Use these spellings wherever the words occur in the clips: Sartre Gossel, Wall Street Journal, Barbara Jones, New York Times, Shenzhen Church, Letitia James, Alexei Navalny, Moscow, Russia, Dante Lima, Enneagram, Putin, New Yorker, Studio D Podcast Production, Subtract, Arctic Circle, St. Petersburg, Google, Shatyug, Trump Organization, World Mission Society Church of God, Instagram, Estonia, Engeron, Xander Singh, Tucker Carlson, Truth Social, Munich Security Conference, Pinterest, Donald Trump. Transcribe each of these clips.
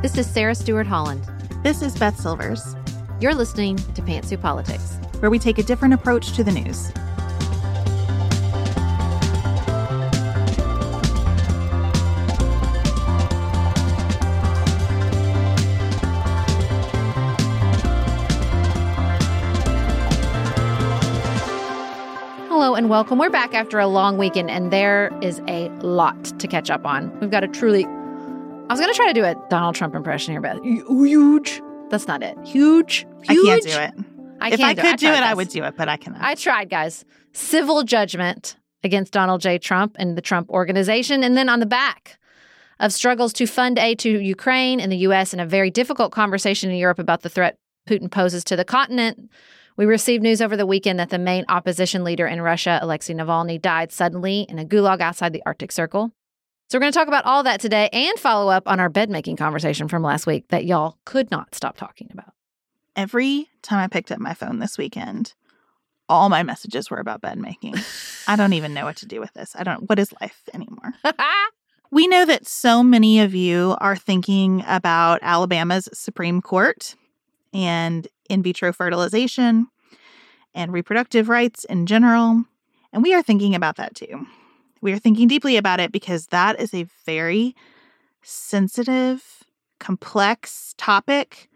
This is Sarah Stewart Holland. This is Beth Silvers. You're listening to Pantsuit Politics, where we take a different approach to the news. And welcome. We're back after a long weekend, and there is a lot to catch up on. We've got a truly... I was going to try to do a Donald Trump impression here, but huge. That's not it. Huge. I can't do it. If I could do it, I would do it, but I cannot. I tried, guys. Civil judgment against Donald J. Trump and the Trump Organization. And then on the back of struggles to fund aid to Ukraine and the U.S. and a very difficult conversation in Europe about the threat Putin poses to the continent, we received news over the weekend that the main opposition leader in Russia, Alexei Navalny, died suddenly in a gulag outside the Arctic Circle. So we're going to talk about all that today and follow up on our bed-making conversation from last week that y'all could not stop talking about. Every time I picked up my phone this weekend, all my messages were about bed-making. I don't even know what to do with this. What is life anymore? We know that so many of you are thinking about Alabama's Supreme Court and in vitro fertilization, and reproductive rights in general. And we are thinking about that too. We are thinking deeply about it because that is a very sensitive, complex topic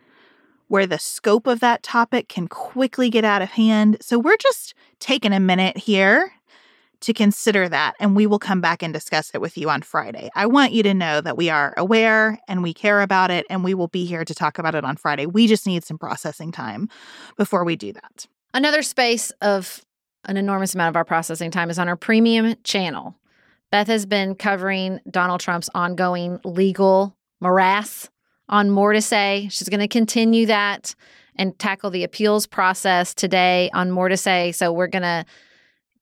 where the scope of that topic can quickly get out of hand. So we're just taking a minute here to consider that, and we will come back and discuss it with you on Friday. I want you to know that we are aware and we care about it, and we will be here to talk about it on Friday. We just need some processing time before we do that. Another space of an enormous amount of our processing time is on our premium channel. Beth has been covering Donald Trump's ongoing legal morass on More to Say. She's going to continue that and tackle the appeals process today on More to Say. So we're going to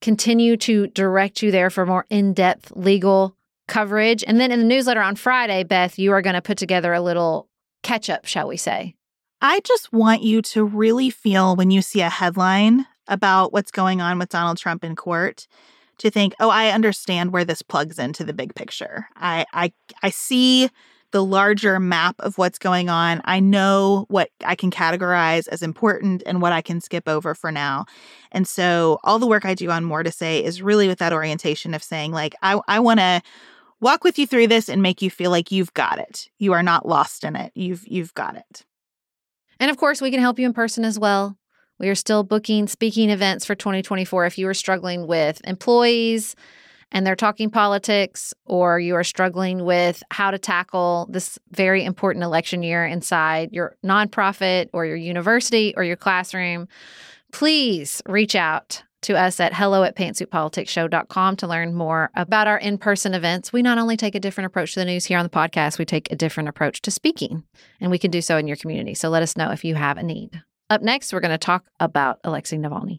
continue to direct you there for more in-depth legal coverage. And then in the newsletter on Friday, Beth, you are going to put together a little catch-up, shall we say. I just want you to really feel when you see a headline about what's going on with Donald Trump in court to think, oh, I understand where this plugs into the big picture. I see the larger map of what's going on. I know what I can categorize as important and what I can skip over for now. And so all the work I do on More to Say is really with that orientation of saying, like, I want to walk with you through this and make you feel like you've got it. You are not lost in it. You've got it. And of course, we can help you in person as well. We are still booking speaking events for 2024 if you are struggling with employees and they're talking politics, or you are struggling with how to tackle this very important election year inside your nonprofit or your university or your classroom. Please reach out to us at hello@pantsuitpoliticsshow.com to learn more about our in-person events. We not only take a different approach to the news here on the podcast, we take a different approach to speaking, and we can do so in your community. So let us know if you have a need. Up next, we're going to talk about Alexei Navalny.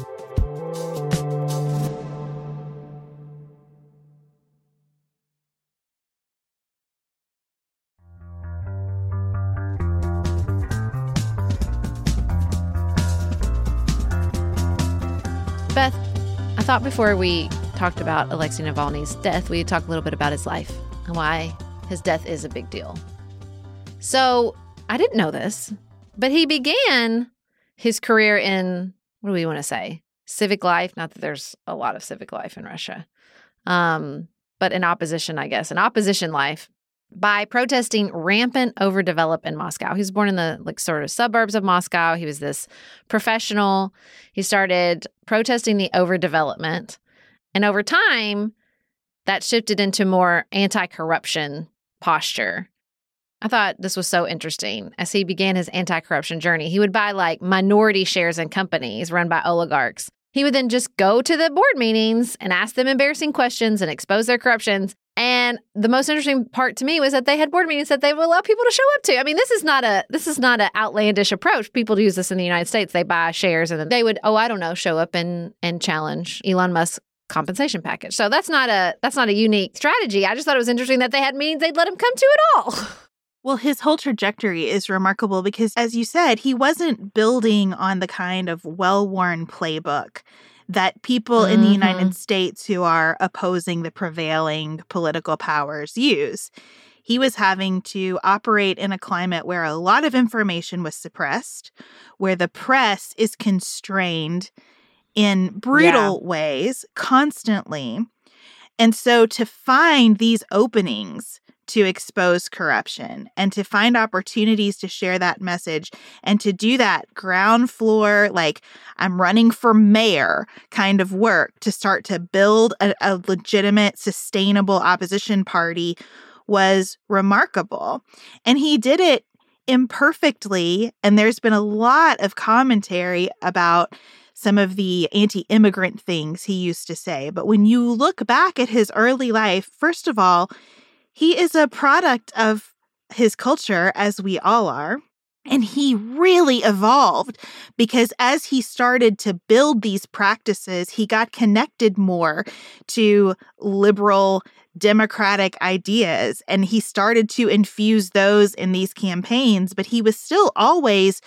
Beth, I thought before we talked about Alexei Navalny's death, we'd talk a little bit about his life and why his death is a big deal. So I didn't know this, but he began his career in, what do we want to say, civic life. Not that there's a lot of civic life in Russia, but in opposition, I guess, in opposition life by protesting rampant overdevelopment in Moscow. He was born in the sort of suburbs of Moscow. He was this professional. He started protesting the overdevelopment. And over time, that shifted into more anti-corruption posture. I thought this was so interesting. As he began his anti-corruption journey, he would buy minority shares in companies run by oligarchs. He would then just go to the board meetings and ask them embarrassing questions and expose their corruptions. And the most interesting part to me was that they had board meetings that they would allow people to show up to. I mean, this is not an outlandish approach. People do use this in the United States. They buy shares and then they would, show up and challenge Elon Musk's compensation package. So that's not a unique strategy. I just thought it was interesting that they had meetings they'd let him come to at all. Well, his whole trajectory is remarkable because, as you said, he wasn't building on the kind of well-worn playbook that people in the United States who are opposing the prevailing political powers use. He was having to operate in a climate where a lot of information was suppressed, where the press is constrained in brutal ways constantly. And so to find these openings to expose corruption and to find opportunities to share that message and to do that ground floor, I'm running for mayor kind of work to start to build a legitimate, sustainable opposition party was remarkable. And he did it imperfectly. And there's been a lot of commentary about some of the anti-immigrant things he used to say. But when you look back at his early life, first of all, he is a product of his culture, as we all are, and he really evolved because as he started to build these practices, he got connected more to liberal democratic ideas, and he started to infuse those in these campaigns, but he was still always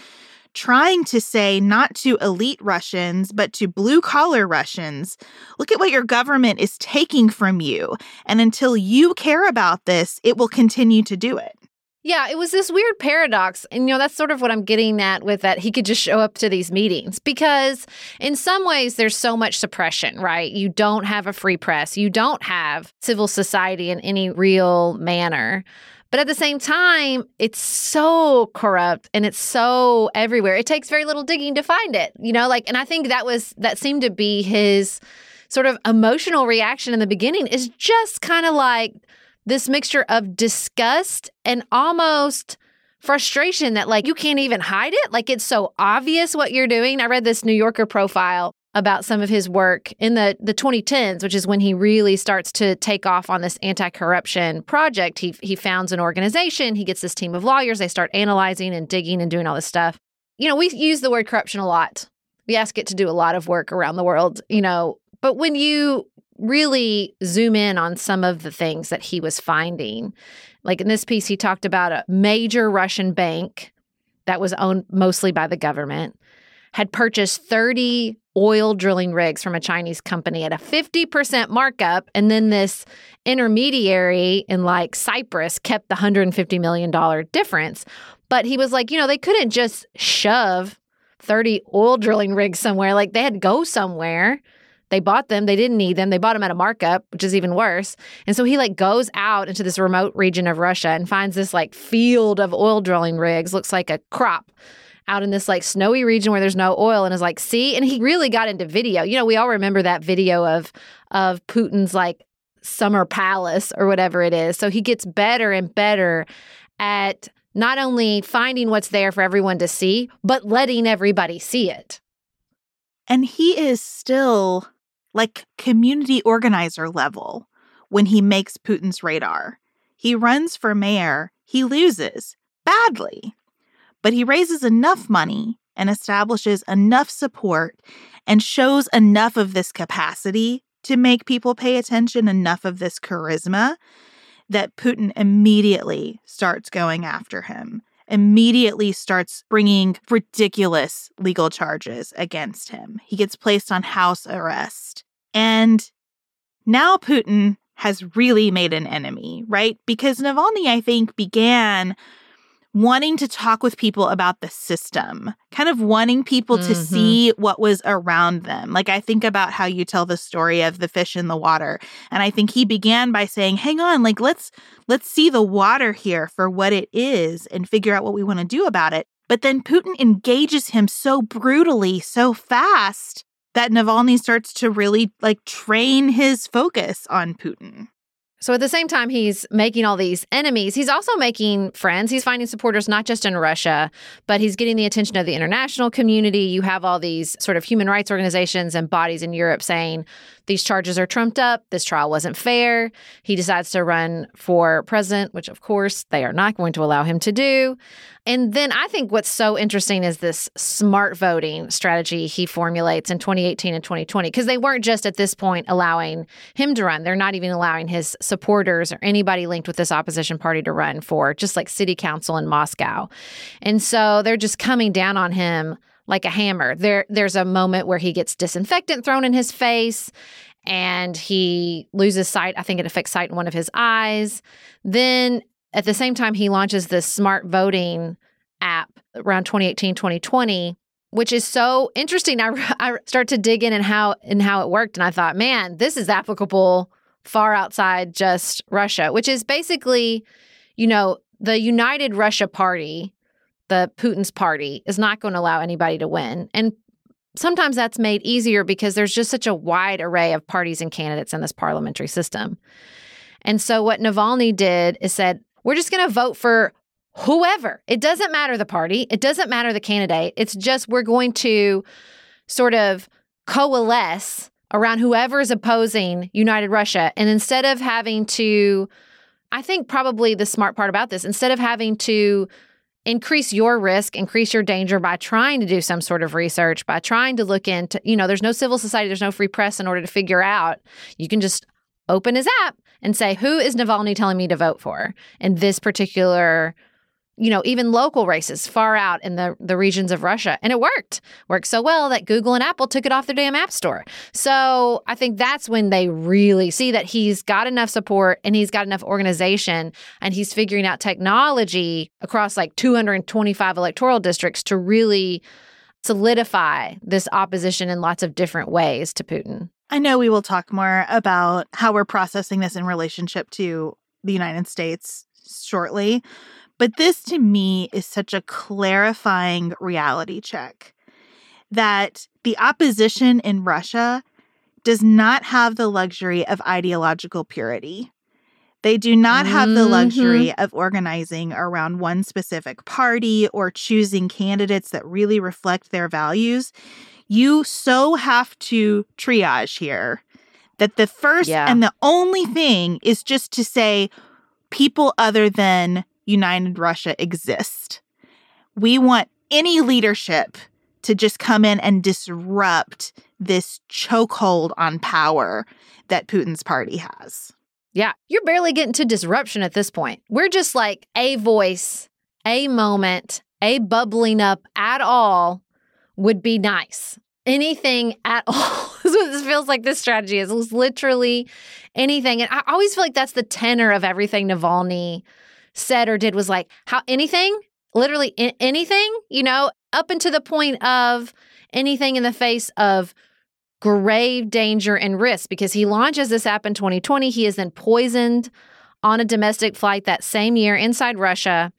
trying to say not to elite Russians, but to blue-collar Russians, look at what your government is taking from you. And until you care about this, it will continue to do it. Yeah, it was this weird paradox. And, that's sort of what I'm getting at with that he could just show up to these meetings because in some ways there's so much suppression, right? You don't have a free press. You don't have civil society in any real manner. But at the same time, it's so corrupt and it's so everywhere. It takes very little digging to find it, and I think that seemed to be his sort of emotional reaction in the beginning is just kind of this mixture of disgust and almost frustration that you can't even hide it. It's so obvious what you're doing. I read this New Yorker profile about some of his work in the 2010s, which is when he really starts to take off on this anti-corruption project. He founds an organization. He gets this team of lawyers. They start analyzing and digging and doing all this stuff. We use the word corruption a lot. We ask it to do a lot of work around the world, But when you really zoom in on some of the things that he was finding, in this piece, he talked about a major Russian bank that was owned mostly by the government, had purchased 30 oil drilling rigs from a Chinese company at a 50% markup. And then this intermediary in Cyprus kept the $150 million difference. But he was they couldn't just shove 30 oil drilling rigs somewhere. Like, they had to go somewhere. They bought them. They didn't need them. They bought them at a markup, which is even worse. And so he, like, goes out into this remote region of Russia and finds this, like, field of oil drilling rigs. Looks like a crop out in this, like, snowy region where there's no oil, and is like, see? And he really got into video. You know, we all remember that video of Putin's, like, summer palace or whatever it is. So he gets better and better at not only finding what's there for everyone to see, but letting everybody see it. And he is still, like, community organizer level when he makes Putin's radar. He runs for mayor. He loses badly. But he raises enough money and establishes enough support and shows enough of this capacity to make people pay attention, enough of this charisma, that Putin immediately starts going after him, immediately starts bringing ridiculous legal charges against him. He gets placed on house arrest. And now Putin has really made an enemy, right? Because Navalny, I think, began wanting to talk with people about the system, kind of wanting people to see what was around them. Like, I think about how you tell the story of the fish in the water. And I think he began by saying, hang on, like, let's see the water here for what it is and figure out what we want to do about it. But then Putin engages him so brutally, so fast, that Navalny starts to really, like, train his focus on Putin. So at the same time, he's making all these enemies. He's also making friends. He's finding supporters not just in Russia, but he's getting the attention of the international community. You have all these sort of human rights organizations and bodies in Europe saying these charges are trumped up. This trial wasn't fair. He decides to run for president, which, of course, they are not going to allow him to do. And then I think what's so interesting is this smart voting strategy he formulates in 2018 and 2020, because they weren't just at this point allowing him to run. They're not even allowing his supporters or anybody linked with this opposition party to run for just like city council in Moscow. And so they're just coming down on him like a hammer. There's a moment where he gets disinfectant thrown in his face and he loses sight. I think it affects sight in one of his eyes. Then at the same time, he launches this smart voting app around 2018, 2020, which is so interesting. I start to dig in and how it worked. And I thought, man, this is applicable far outside just Russia, which is basically, you know, the United Russia party, the Putin's party, is not going to allow anybody to win. And sometimes that's made easier because there's just such a wide array of parties and candidates in this parliamentary system. And so what Navalny did is said, we're just going to vote for whoever. It doesn't matter the party. It doesn't matter the candidate. It's just we're going to sort of coalesce around whoever is opposing United Russia. And instead of having to, I think probably the smart part about this, instead of having to increase your risk, increase your danger by trying to do some sort of research, by trying to look into, you know, there's no civil society, there's no free press in order to figure out, you can just open his app and say, who is Navalny telling me to vote for in this particular, you know, even local races far out in the regions of Russia. And it worked so well that Google and Apple took it off their damn app store. So I think that's when they really see that he's got enough support and he's got enough organization and he's figuring out technology across like 225 electoral districts to really solidify this opposition in lots of different ways to Putin. I know we will talk more about how we're processing this in relationship to the United States shortly. But this, to me, is such a clarifying reality check that the opposition in Russia does not have the luxury of ideological purity. They do not have the luxury of organizing around one specific party or choosing candidates that really reflect their values. You so have to triage here that the first and the only thing is just to say people other than United Russia exist. We want any leadership to just come in and disrupt this chokehold on power that Putin's party has. Yeah, you're barely getting to disruption at this point. We're just like a voice, a moment, a bubbling up at all would be nice. Anything at all. That's what this feels like this strategy is. It's literally anything. And I always feel like that's the tenor of everything Navalny said or did was like, how anything, literally anything, you know, up until the point of anything in the face of grave danger and risk, because he launches this app in 2020. He is then poisoned on a domestic flight that same year inside Russia.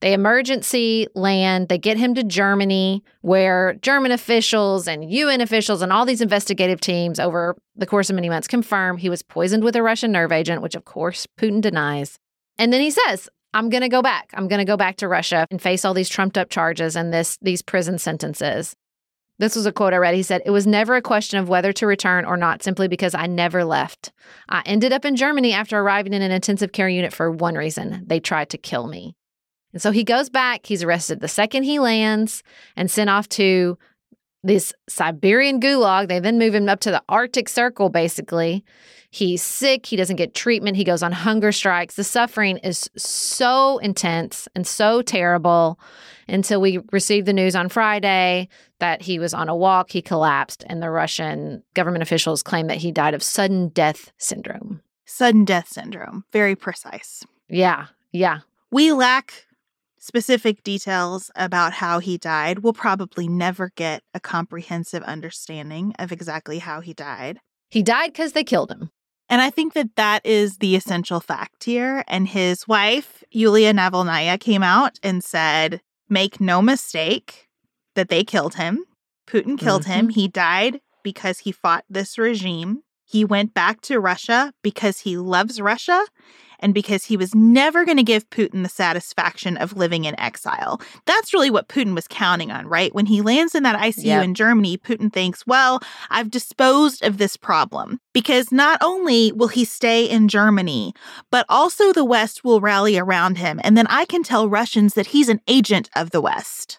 They emergency land. They get him to Germany, where German officials and UN officials and all these investigative teams over the course of many months confirm he was poisoned with a Russian nerve agent, which, of course, Putin denies. And then he says, I'm going to go back. I'm going to go back to Russia and face all these trumped up charges and these prison sentences. This was a quote I read. He said, "It was never a question of whether to return or not, simply because I never left. I ended up in Germany after arriving in an intensive care unit for one reason. They tried to kill me." And so he goes back. He's arrested the second he lands and sent off to this Siberian gulag. They then move him up to the Arctic Circle, basically. He's sick. He doesn't get treatment. He goes on hunger strikes. The suffering is so intense and so terrible until we received the news on Friday that he was on a walk. He collapsed, and the Russian government officials claim that he died of sudden death syndrome. Sudden death syndrome. Very precise. Yeah. Yeah. We lack specific details about how he died. We'll probably never get a comprehensive understanding of exactly how he died. He died because they killed him. And I think that that is the essential fact here. And his wife, Yulia Navalnaya, came out and said, make no mistake that they killed him. Putin killed him. He died because he fought this regime. He went back to Russia because he loves Russia. And because he was never going to give Putin the satisfaction of living in exile. That's really what Putin was counting on, right? When he lands in that ICU in Germany, Putin thinks, well, I've disposed of this problem. Because not only will he stay in Germany, but also the West will rally around him. And then I can tell Russians that he's an agent of the West,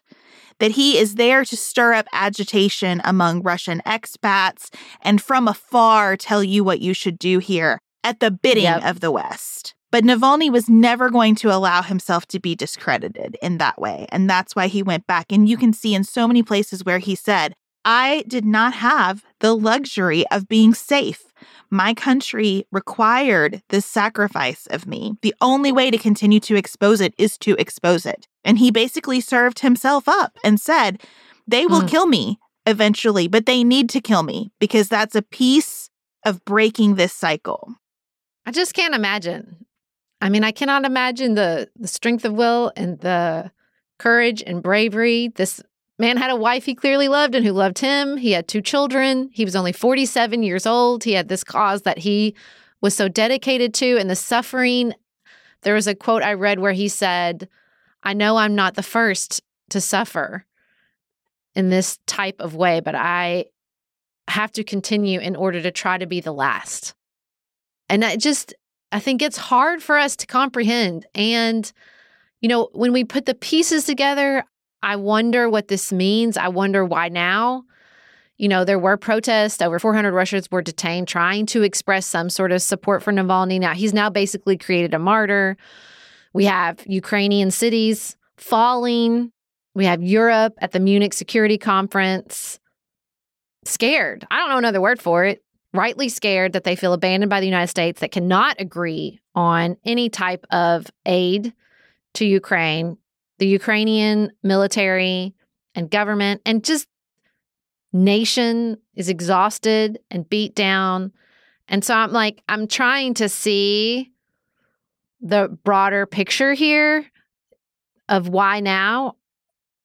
that he is there to stir up agitation among Russian expats and from afar tell you what you should do here. At the bidding of the West. But Navalny was never going to allow himself to be discredited in that way. And that's why he went back. And you can see in so many places where he said, I did not have the luxury of being safe. My country required this sacrifice of me. The only way to continue to expose it is to expose it. And he basically served himself up and said, they will kill me eventually, but they need to kill me because that's a piece of breaking this cycle. I just can't imagine. I mean, I cannot imagine the strength of will and the courage and bravery. This man had a wife he clearly loved and who loved him. He had two children. He was only 47 years old. He had this cause that he was so dedicated to, and the suffering. There was a quote I read where he said, I know I'm not the first to suffer in this type of way, but I have to continue in order to try to be the last. And I think it's hard for us to comprehend. And, you know, when we put the pieces together, I wonder what this means. I wonder why now. You know, there were protests. Over 400 Russians were detained trying to express some sort of support for Navalny. Now, he's now basically created a martyr. We have Ukrainian cities falling. We have Europe at the Munich Security Conference scared. I don't know another word for it. Rightly scared that they feel abandoned by the United States, that cannot agree on any type of aid to Ukraine, the Ukrainian military and government, and just nation is exhausted and beat down. And so I'm trying to see the broader picture here of why now,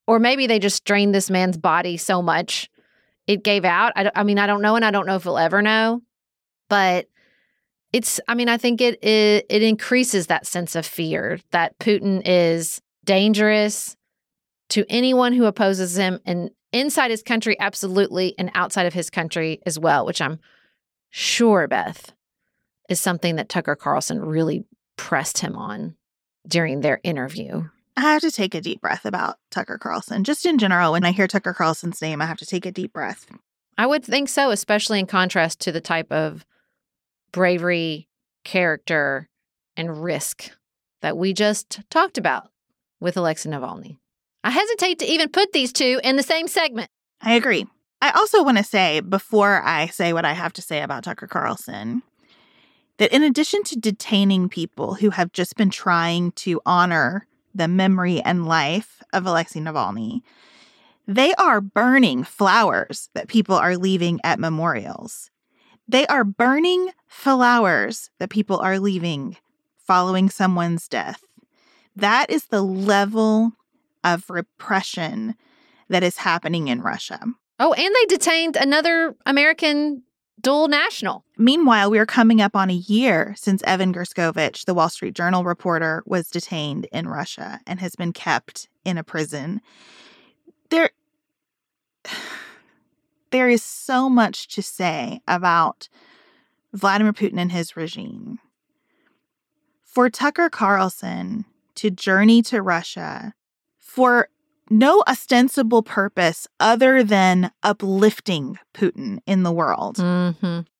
or maybe they just drained this man's body so much it gave out. I mean, I don't know, and I don't know if we'll ever know. But it's, I mean, I think it increases that sense of fear that Putin is dangerous to anyone who opposes him, and inside his country, absolutely, and outside of his country as well, which I'm sure, Beth, is something that Tucker Carlson really pressed him on during their interview. I have to take a deep breath about Tucker Carlson. Just in general, when I hear Tucker Carlson's name, I have to take a deep breath. I would think so, especially in contrast to the type of bravery, character, and risk that we just talked about with Alexei Navalny. I hesitate to even put these two in the same segment. I agree. I also want to say, before I say what I have to say about Tucker Carlson, that in addition to detaining people who have just been trying to honor the memory and life of Alexei Navalny, They are burning flowers that people are leaving at memorials. They are burning flowers that people are leaving following someone's death. That is the level of repression that is happening in Russia. Oh, and they detained another American dual national. Meanwhile, we are coming up on a year since Evan Gerskovich, the Wall Street Journal reporter, was detained in Russia and has been kept in a prison. There is so much to say about Vladimir Putin and his regime. For Tucker Carlson to journey to Russia for no ostensible purpose other than uplifting Putin in the world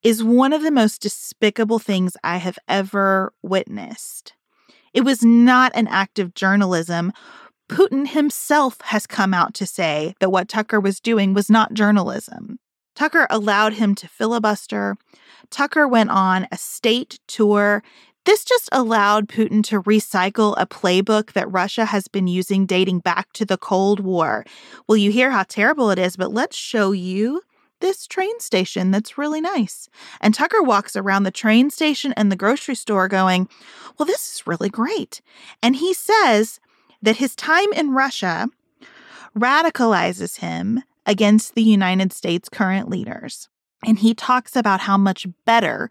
is one of the most despicable things I have ever witnessed. It was not an act of journalism. Putin himself has come out to say that what Tucker was doing was not journalism. Tucker allowed him to filibuster. Tucker went on a state tour. This just allowed Putin to recycle a playbook that Russia has been using dating back to the Cold War. Well, you hear how terrible it is, but let's show you this train station that's really nice. And Tucker walks around the train station and the grocery store going, well, this is really great. And he says that his time in Russia radicalizes him against the United States' current leaders. And he talks about how much better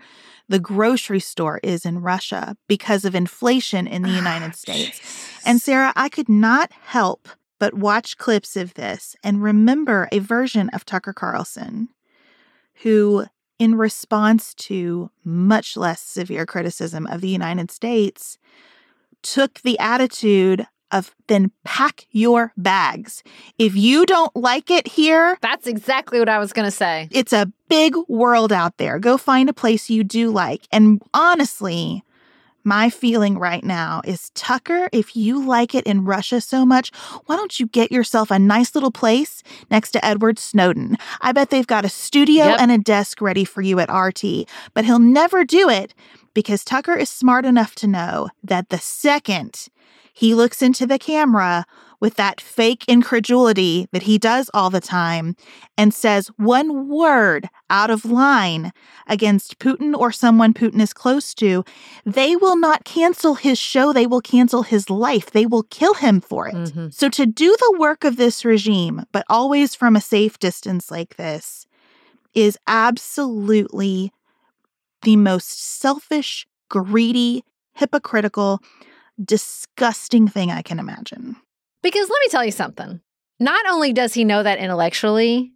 the grocery store is in Russia because of inflation in the United States. Jesus. And Sarah, I could not help but watch clips of this and remember a version of Tucker Carlson who, in response to much less severe criticism of the United States, took the attitude of, then pack your bags. If you don't like it here... That's exactly what I was going to say. It's a big world out there. Go find a place you do like. And honestly, my feeling right now is, Tucker, if you like it in Russia so much, why don't you get yourself a nice little place next to Edward Snowden? I bet they've got a studio and a desk ready for you at RT. But he'll never do it because Tucker is smart enough to know that the second he looks into the camera with that fake incredulity that he does all the time and says one word out of line against Putin or someone Putin is close to, they will not cancel his show. They will cancel his life. They will kill him for it. So to do the work of this regime, but always from a safe distance like this, is absolutely the most selfish, greedy, hypocritical, disgusting thing I can imagine. Because let me tell you something. Not only does he know that intellectually,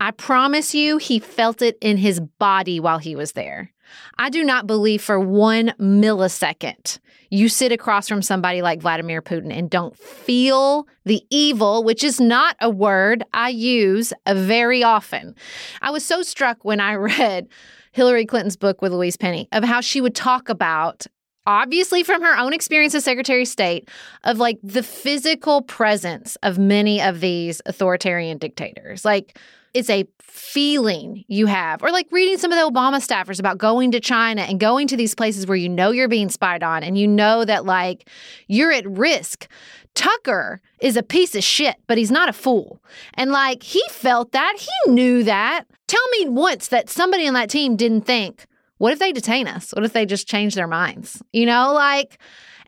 I promise you he felt it in his body while he was there. I do not believe for one millisecond you sit across from somebody like Vladimir Putin and don't feel the evil, which is not a word I use very often. I was so struck when I read Hillary Clinton's book with Louise Penny of how she would talk about, obviously from her own experience as Secretary of State, of like the physical presence of many of these authoritarian dictators. Like, it's a feeling you have. Or like reading some of the Obama staffers about going to China and going to these places where you know you're being spied on and you know that like you're at risk. Tucker is a piece of shit, but he's not a fool. And like he felt that. He knew that. Tell me once that somebody on that team didn't think, what if they detain us? What if they just change their minds? You know, like,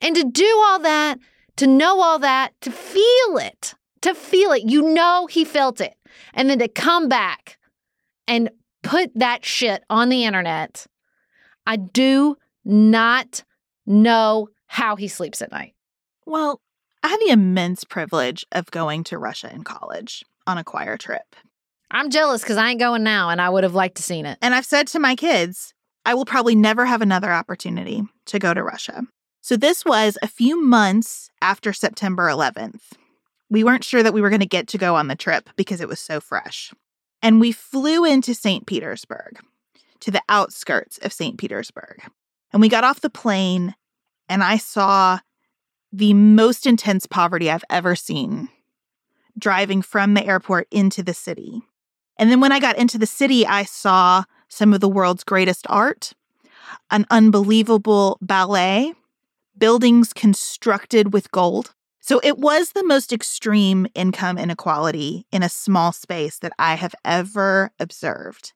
and to do all that, to know all that, to feel it, you know he felt it. And then to come back and put that shit on the internet, I do not know how he sleeps at night. Well, I had the immense privilege of going to Russia in college on a choir trip. I'm jealous because I ain't going now and I would have liked to seen it. And I've said to my kids, I will probably never have another opportunity to go to Russia. So this was a few months after September 11th. We weren't sure that we were going to get to go on the trip because it was so fresh. And we flew into St. Petersburg, to the outskirts of St. Petersburg. And we got off the plane and I saw the most intense poverty I've ever seen driving from the airport into the city. And then when I got into the city, I saw some of the world's greatest art, an unbelievable ballet, buildings constructed with gold. So it was the most extreme income inequality in a small space that I have ever observed.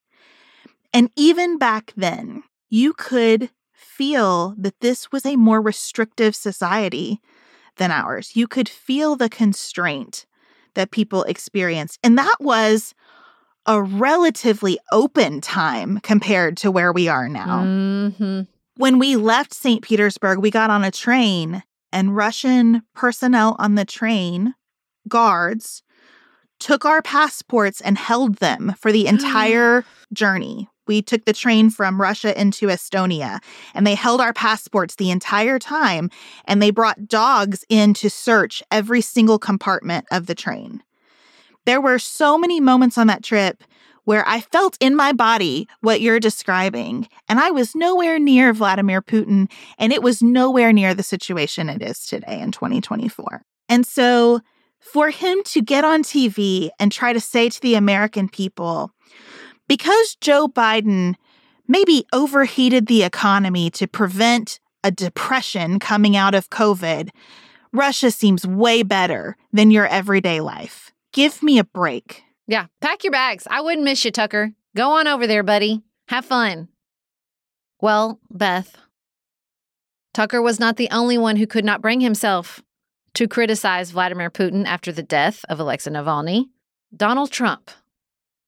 And even back then, you could feel that this was a more restrictive society than ours. You could feel the constraint that people experienced. And that was a relatively open time compared to where we are now. Mm-hmm. When we left St. Petersburg, we got on a train, and Russian personnel on the train, guards, took our passports and held them for the entire journey. We took the train from Russia into Estonia, and they held our passports the entire time, and they brought dogs in to search every single compartment of the train. There were so many moments on that trip where I felt in my body what you're describing, and I was nowhere near Vladimir Putin, and it was nowhere near the situation it is today in 2024. And so for him to get on TV and try to say to the American people, because Joe Biden maybe overheated the economy to prevent a depression coming out of COVID, Russia seems way better than your everyday life. Give me a break. Yeah, pack your bags. I wouldn't miss you, Tucker. Go on over there, buddy. Have fun. Well, Beth, Tucker was not the only one who could not bring himself to criticize Vladimir Putin after the death of Alexei Navalny. Donald Trump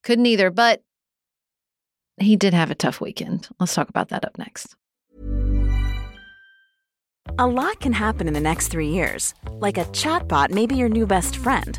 couldn't either, but he did have a tough weekend. Let's talk about that up next. A lot can happen in the next 3 years. Like a chatbot may be your new best friend.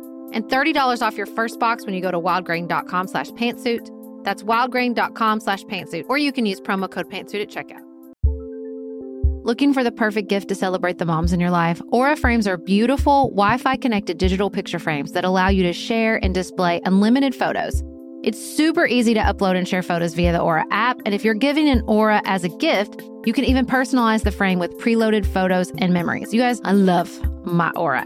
And $30 off your first box when you go to wildgrain.com/pantsuit. That's wildgrain.com/pantsuit. Or you can use promo code pantsuit at checkout. Looking for the perfect gift to celebrate the moms in your life? Aura frames are beautiful, Wi-Fi connected digital picture frames that allow you to share and display unlimited photos. It's super easy to upload and share photos via the Aura app. And if you're giving an Aura as a gift, you can even personalize the frame with preloaded photos and memories. You guys, I love my Aura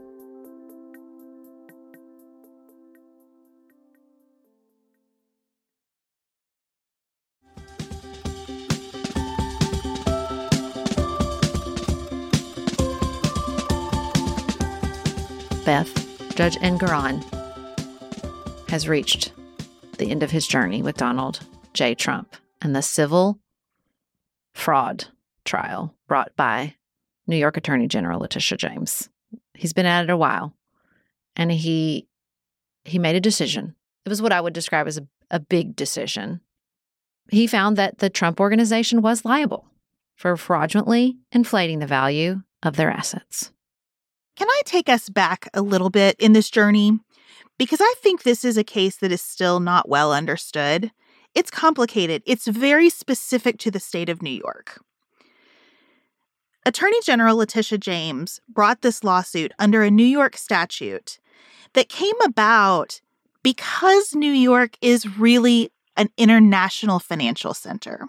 Beth, Judge Engeron has reached the end of his journey with Donald J. Trump and the civil fraud trial brought by New York Attorney General Letitia James. He's been at it a while, and he made a decision. It was what I would describe as a big decision. He found that the Trump Organization was liable for fraudulently inflating the value of their assets. Can I take us back a little bit in this journey? Because I think this is a case that is still not well understood. It's complicated. It's very specific to the state of New York. Attorney General Letitia James brought this lawsuit under a New York statute that came about because New York is really an international financial center.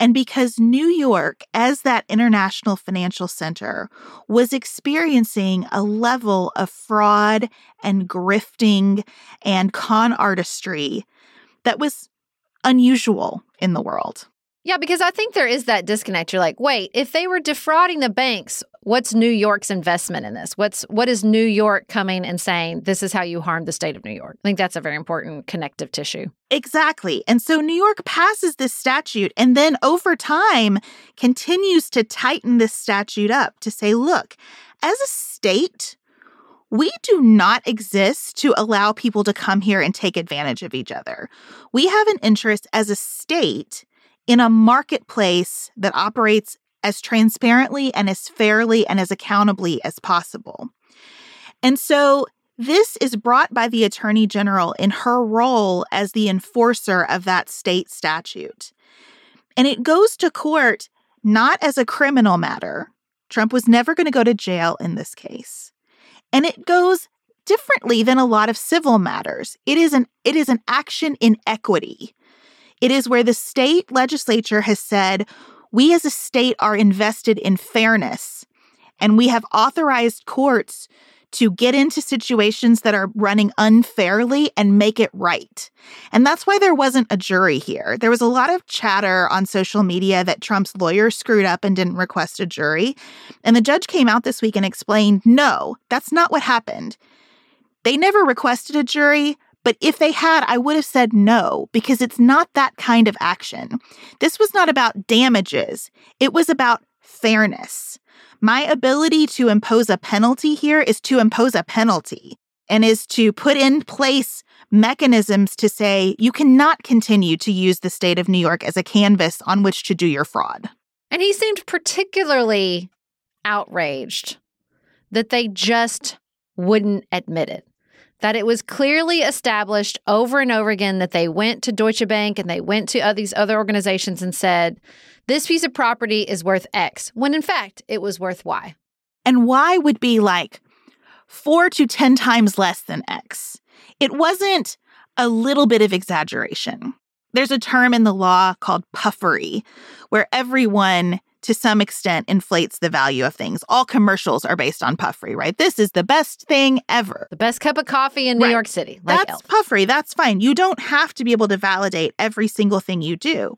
And because New York, as that international financial center, was experiencing a level of fraud and grifting and con artistry that was unusual in the world. Yeah, because I think there is that disconnect. You're like, wait, if they were defrauding the banks, what's New York's investment in this? What is New York coming and saying, this is how you harm the state of New York? I think that's a very important connective tissue. Exactly. And so New York passes this statute and then over time continues to tighten this statute up to say, look, as a state, we do not exist to allow people to come here and take advantage of each other. We have an interest as a state in a marketplace that operates as transparently and as fairly and as accountably as possible. And so this is brought by the Attorney General in her role as the enforcer of that state statute. And it goes to court not as a criminal matter. Trump was never going to go to jail in this case. And it goes differently than a lot of civil matters. It is an action in equity. It is where the state legislature has said, we as a state are invested in fairness, and we have authorized courts to get into situations that are running unfairly and make it right. And that's why there wasn't a jury here. There was a lot of chatter on social media that Trump's lawyer screwed up and didn't request a jury. And the judge came out this week and explained, no, that's not what happened. They never requested a jury. But if they had, I would have said no, because it's not that kind of action. This was not about damages. It was about fairness. My ability to impose a penalty here is to impose a penalty and is to put in place mechanisms to say you cannot continue to use the state of New York as a canvas on which to do your fraud. And he seemed particularly outraged that they just wouldn't admit it. That it was clearly established over and over again that they went to Deutsche Bank and they went to these other organizations and said, this piece of property is worth X, when in fact, it was worth Y. And Y would be like 4 to 10 times less than X. It wasn't a little bit of exaggeration. There's a term in the law called puffery, where everyone to some extent inflates the value of things. All commercials are based on puffery, right? This is the best thing ever. The best cup of coffee in New York City. Like that's puffery. That's fine. You don't have to be able to validate every single thing you do.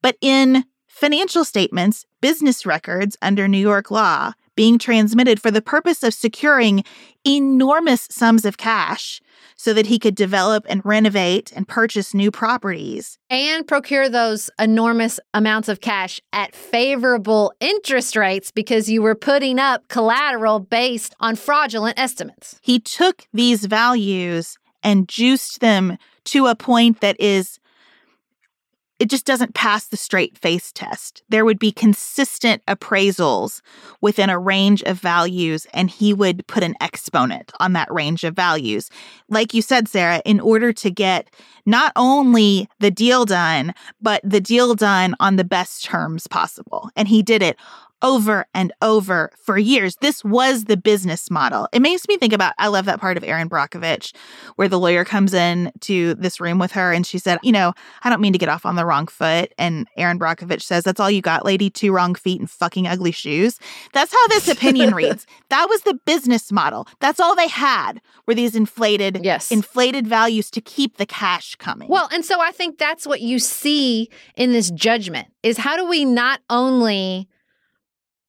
But in financial statements, business records under New York law being transmitted for the purpose of securing enormous sums of cash so that he could develop and renovate and purchase new properties. And procure those enormous amounts of cash at favorable interest rates because you were putting up collateral based on fraudulent estimates. He took these values and juiced them to a point that is, it just doesn't pass the straight face test. There would be consistent appraisals within a range of values, and he would put an exponent on that range of values. Like you said, Sarah, in order to get not only the deal done, but the deal done on the best terms possible. And he did it over and over for years. This was the business model. It makes me think about, I love that part of Erin Brockovich where the lawyer comes in to this room with her and she said, you know, I don't mean to get off on the wrong foot. And Erin Brockovich says, that's all you got, lady, 2 wrong feet and fucking ugly shoes. That's how this opinion reads. That was the business model. That's all they had were these inflated values to keep the cash coming. Well, and so I think that's what you see in this judgment is how do we not only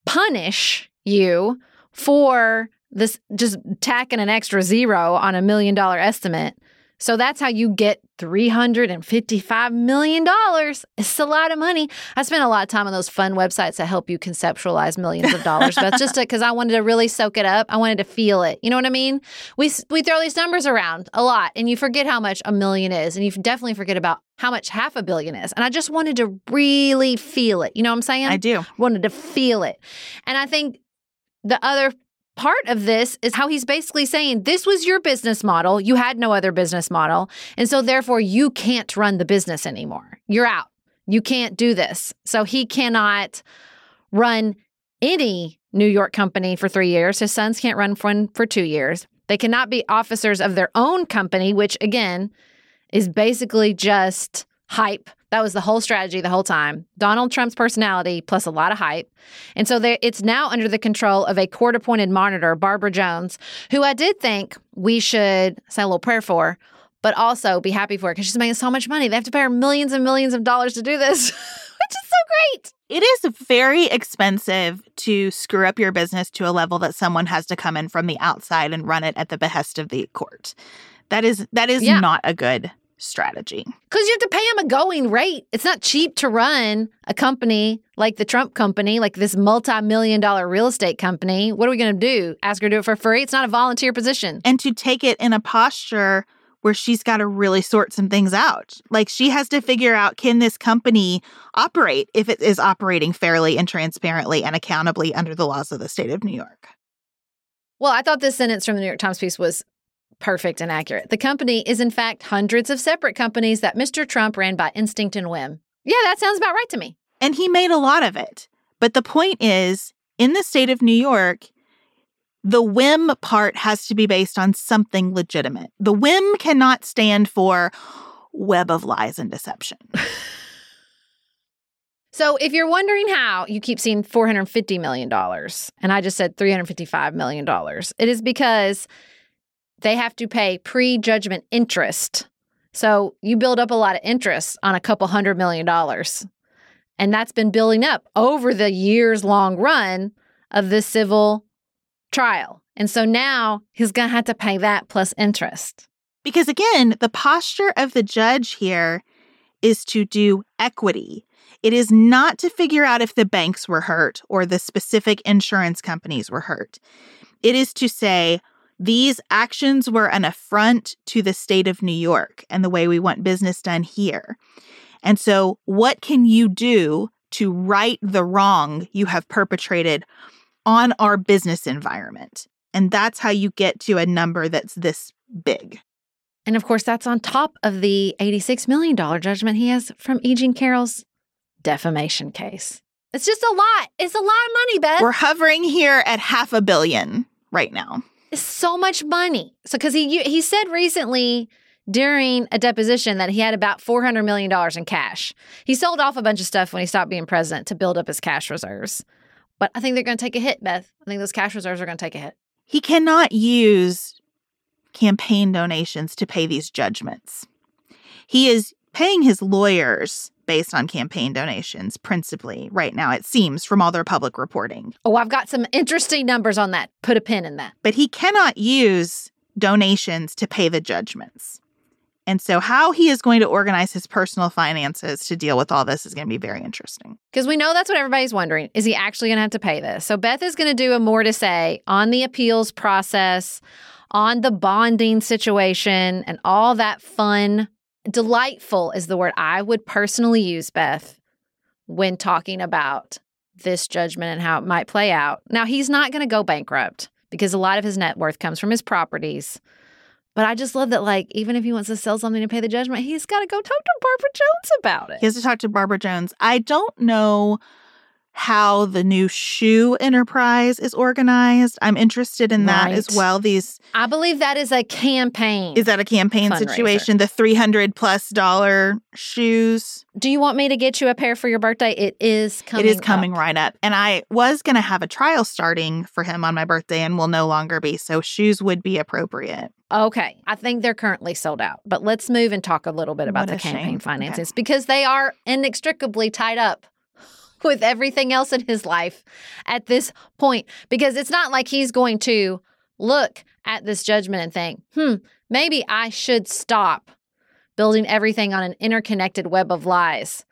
punish you for this just tacking an extra zero on a $1 million estimate So that's how you get $355 million. It's a lot of money. I spent a lot of time on those fun websites that help you conceptualize millions of dollars, but just because I wanted to really soak it up. I wanted to feel it. You know what I mean? We throw these numbers around a lot, and you forget how much $1 million is, and you definitely forget about how much $500 million is. And I just wanted to really feel it. You know what I'm saying? I do. Wanted to feel it. And I think the other part of this is how he's basically saying this was your business model. You had no other business model. And so therefore, you can't run the business anymore. You're out. You can't do this. So he cannot run any New York company for 3 years. His sons can't run one for 2 years. They cannot be officers of their own company, which, again, is basically just hype. That was the whole strategy the whole time. Donald Trump's personality plus a lot of hype. And so it's now under the control of a court-appointed monitor, Barbara Jones, who I did think we should say a little prayer for, but also be happy for, because she's making so much money. They have to pay her millions and millions of dollars to do this, which is so great. It is very expensive to screw up your business to a level that someone has to come in from the outside and run it at the behest of the court. That is not a good strategy. Because you have to pay him a going rate. It's not cheap to run a company like the Trump company, like this multi-million-dollar real estate company. What are we going to do? Ask her to do it for free? It's not a volunteer position. And to take it in a posture where she's got to really sort some things out. Like, she has to figure out, can this company operate if it is operating fairly and transparently and accountably under the laws of the state of New York? Well, I thought this sentence from the New York Times piece was perfect and accurate. The company is, in fact, hundreds of separate companies that Mr. Trump ran by instinct and whim. Yeah, that sounds about right to me. And he made a lot of it. But the point is, in the state of New York, the whim part has to be based on something legitimate. The whim cannot stand for web of lies and deception. So if you're wondering how you keep seeing $450 million, and I just said $355 million, it is because they have to pay pre-judgment interest. So you build up a lot of interest on a couple $100 million. And that's been building up over the years-long run of this civil trial. And so now he's going to have to pay that plus interest. Because, again, the posture of the judge here is to do equity. It is not to figure out if the banks were hurt or the specific insurance companies were hurt. It is to say, these actions were an affront to the state of New York and the way we want business done here. And so what can you do to right the wrong you have perpetrated on our business environment? And that's how you get to a number that's this big. And of course, that's on top of the $86 million judgment he has from E. Jean Carroll's defamation case. It's just a lot. It's a lot of money, Beth. We're hovering here at $500 million right now. So much money. So because he said recently during a deposition that he had about $400 million in cash. He sold off a bunch of stuff when he stopped being president to build up his cash reserves. But I think they're going to take a hit, Beth. I think those cash reserves are going to take a hit. He cannot use campaign donations to pay these judgments. He is paying his lawyers based on campaign donations, principally, right now, it seems, from all their public reporting. Oh, I've got some interesting numbers on that. Put a pin in that. But he cannot use donations to pay the judgments. And so how he is going to organize his personal finances to deal with all this is going to be very interesting. Because we know that's what everybody's wondering. Is he actually going to have to pay this? So Beth is going to do a more to say on the appeals process, on the bonding situation, and all that fun. Delightful is the word I would personally use, Beth, when talking about this judgment and how it might play out. Now, he's not going to go bankrupt because a lot of his net worth comes from his properties. But I just love that, like, even if he wants to sell something to pay the judgment, he's got to go talk to Barbara Jones about it. He has to talk to Barbara Jones. I don't know how the new shoe enterprise is organized. I'm interested in that as well. I believe that is a campaign. Is that a campaign situation? The $300+ shoes. Do you want me to get you a pair for your birthday? It is coming up. Right up. And I was going to have a trial starting for him on my birthday and will no longer be. So shoes would be appropriate. Okay. I think they're currently sold out. But let's move and talk a little bit about the campaign finances because they are inextricably tied up with everything else in his life at this point, because it's not like he's going to look at this judgment and think, Maybe I should stop building everything on an interconnected web of lies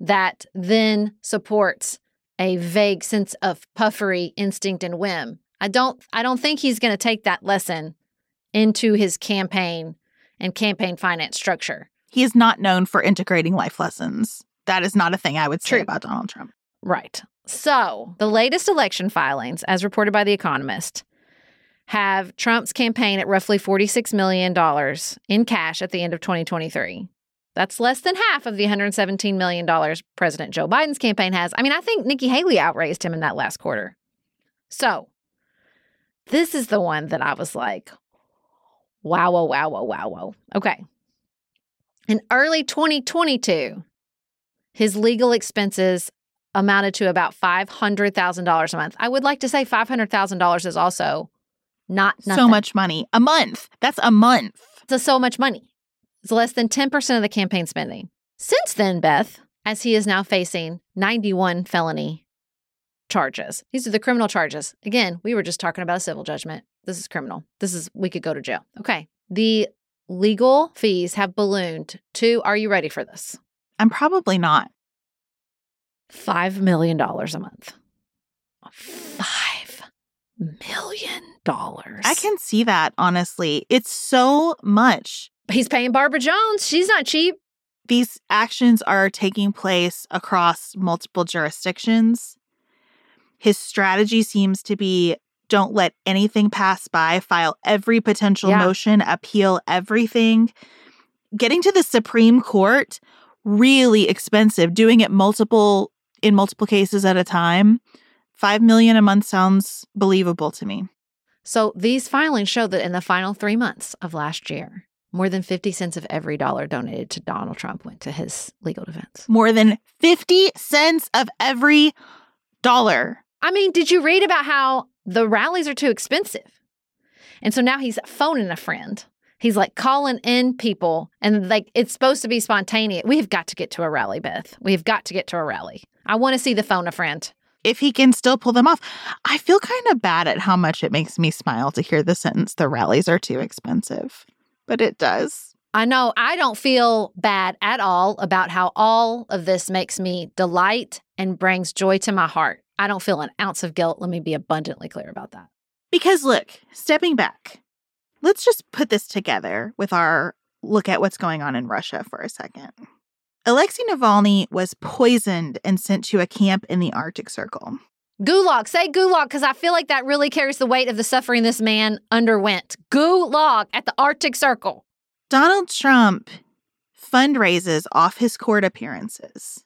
that then supports a vague sense of puffery, instinct, and whim. I don't think he's going to take that lesson into his campaign and campaign finance structure. He is not known for integrating life lessons. That is not a thing I would say about Donald Trump. Right. So the latest election filings, as reported by The Economist, have Trump's campaign at roughly $46 million in cash at the end of 2023. That's less than half of the $117 million President Joe Biden's campaign has. I mean, I think Nikki Haley outraised him in that last quarter. So this is the one that I was like, wow, wow, wow, wow, wow, wow. Okay. In early 2022, his legal expenses amounted to about $500,000 a month. I would like to say $500,000 is also not nothing. So much money. A month. That's a month. It's so much money. It's less than 10% of the campaign spending. Since then, Beth, as he is now facing 91 felony charges. These are the criminal charges. Again, we were just talking about a civil judgment. This is criminal. We could go to jail. Okay. The legal fees have ballooned to, are you ready for this? I'm probably not. $5 million a month. $5 million. I can see that, honestly. It's so much. He's paying Barbara Jones. She's not cheap. These actions are taking place across multiple jurisdictions. His strategy seems to be don't let anything pass by, file every potential motion, appeal everything. Getting to the Supreme Court, really expensive. Doing it multiple cases at a time. $5 million a month sounds believable to me. So these filings show that in the final 3 months of last year, more than 50 cents of every dollar donated to Donald Trump went to his legal defense. More than 50 cents of every dollar. I mean, did you read about how the rallies are too expensive? And so now he's phoning a friend. He's like calling in people and like it's supposed to be spontaneous. We have got to get to a rally, Beth. We have got to get to a rally. I want to see the phone a friend. If he can still pull them off. I feel kind of bad at how much it makes me smile to hear the sentence, the rallies are too expensive. But it does. I know. I don't feel bad at all about how all of this makes me delight and brings joy to my heart. I don't feel an ounce of guilt. Let me be abundantly clear about that. Because look, stepping back, let's just put this together with our look at what's going on in Russia for a second. Alexei Navalny was poisoned and sent to a camp in the Arctic Circle. Gulag. Say gulag, because I feel like that really carries the weight of the suffering this man underwent. Gulag at the Arctic Circle. Donald Trump fundraises off his court appearances.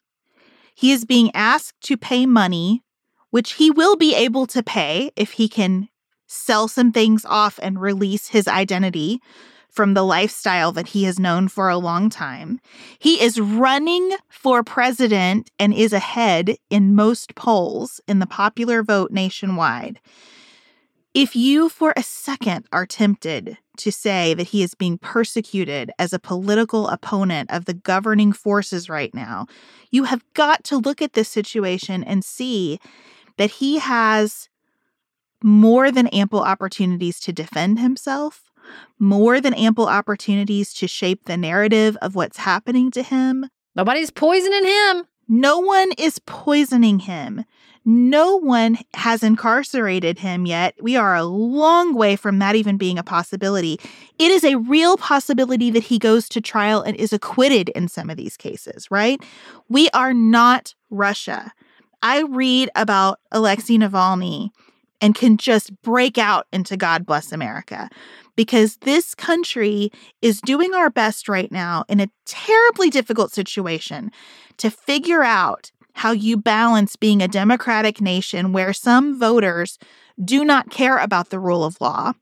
He is being asked to pay money, which he will be able to pay if he can sell some things off and release his identity from the lifestyle that he has known for a long time. He is running for president and is ahead in most polls in the popular vote nationwide. If you for a second are tempted to say that he is being persecuted as a political opponent of the governing forces right now, you have got to look at this situation and see that he has more than ample opportunities to defend himself, more than ample opportunities to shape the narrative of what's happening to him. Nobody's poisoning him. No one is poisoning him. No one has incarcerated him yet. We are a long way from that even being a possibility. It is a real possibility that he goes to trial and is acquitted in some of these cases, right? We are not Russia. I read about Alexei Navalny and can just break out into God Bless America, because this country is doing our best right now in a terribly difficult situation to figure out how you balance being a democratic nation where some voters do not care about the rule of law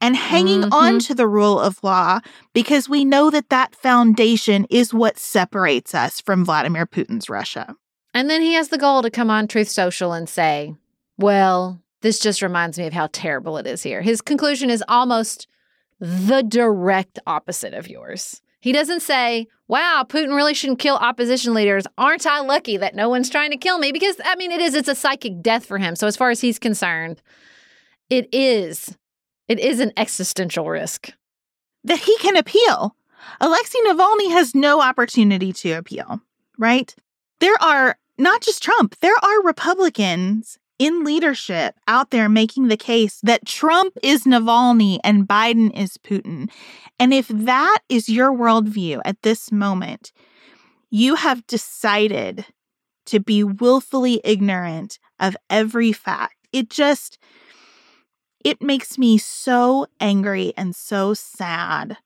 and hanging on to the rule of law, because we know that that foundation is what separates us from Vladimir Putin's Russia. And then he has the goal to come on Truth Social and say, well, this just reminds me of how terrible it is here. His conclusion is almost the direct opposite of yours. He doesn't say, wow, Putin really shouldn't kill opposition leaders. Aren't I lucky that no one's trying to kill me? Because, I mean, it's a psychic death for him. So as far as he's concerned, it is an existential risk. that he can appeal. Alexei Navalny has no opportunity to appeal, right? There are not just Trump, there are Republicans in leadership out there making the case that Trump is Navalny and Biden is Putin. And if that is your worldview at this moment, you have decided to be willfully ignorant of every fact. It makes me so angry and so sad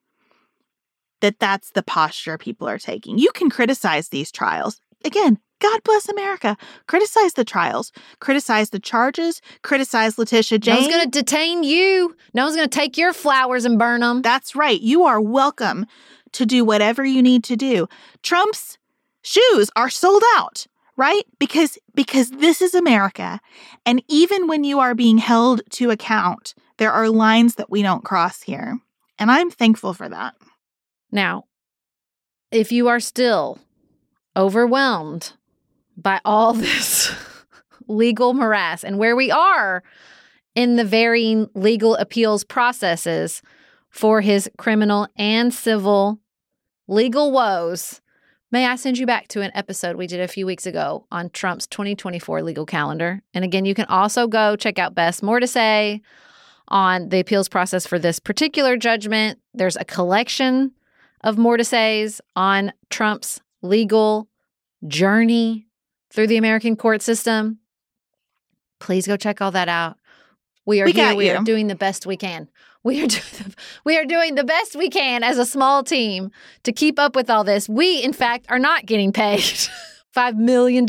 that that's the posture people are taking. You can criticize these trials. Again, God bless America. Criticize the trials. Criticize the charges. Criticize Letitia James. No one's going to detain you. No one's going to take your flowers and burn them. That's right. You are welcome to do whatever you need to do. Trump's shoes are sold out, right? Because this is America. And even when you are being held to account, there are lines that we don't cross here. And I'm thankful for that. Now, if you are still overwhelmed by all this legal morass and where we are in the varying legal appeals processes for his criminal and civil legal woes, may I send you back to an episode we did a few weeks ago on Trump's 2024 legal calendar. And again, you can also go check out Beth's More to Say on the appeals process for this particular judgment. There's a collection of More to Says on Trump's legal journey through the American court system. Please go check all that out. We are doing the best we can. We are doing the best we can as a small team to keep up with all this. We, in fact, are not getting paid $5 million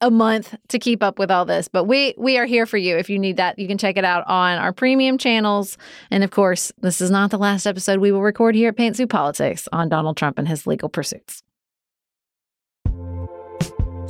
a month to keep up with all this. But we are here for you. If you need that, you can check it out on our premium channels. And of course, this is not the last episode we will record here at Pantsuit Politics on Donald Trump and his legal pursuits.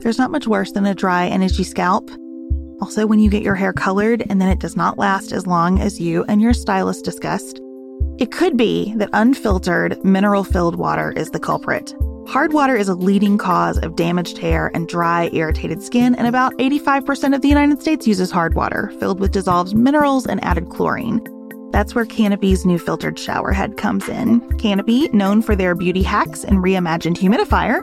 There's not much worse than a dry and itchy scalp. Also, when you get your hair colored and then it does not last as long as you and your stylist discussed. It could be that unfiltered, mineral-filled water is the culprit. Hard water is a leading cause of damaged hair and dry, irritated skin, and about 85% of the United States uses hard water, filled with dissolved minerals and added chlorine. That's where Canopy's new filtered shower head comes in. Canopy, known for their beauty hacks and reimagined humidifier,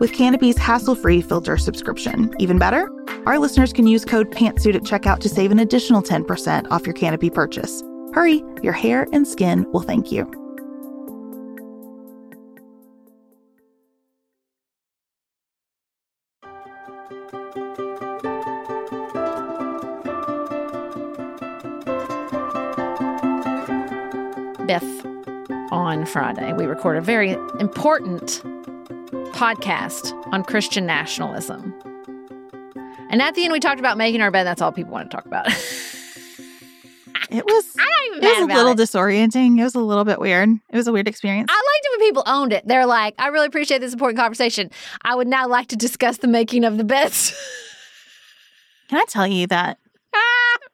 with Canopy's hassle-free filter subscription. Even better, our listeners can use code Pantsuit at checkout to save an additional 10% off your Canopy purchase. Hurry, your hair and skin will thank you. Beth, on Friday, we record a very important podcast on Christian nationalism. And at the end, we talked about making our bed. That's all people want to talk about. It was a little disorienting. It was a little bit weird. It was a weird experience. I liked it when people owned it. They're like, I really appreciate this important conversation. I would now like to discuss the making of the beds. Can I tell you that?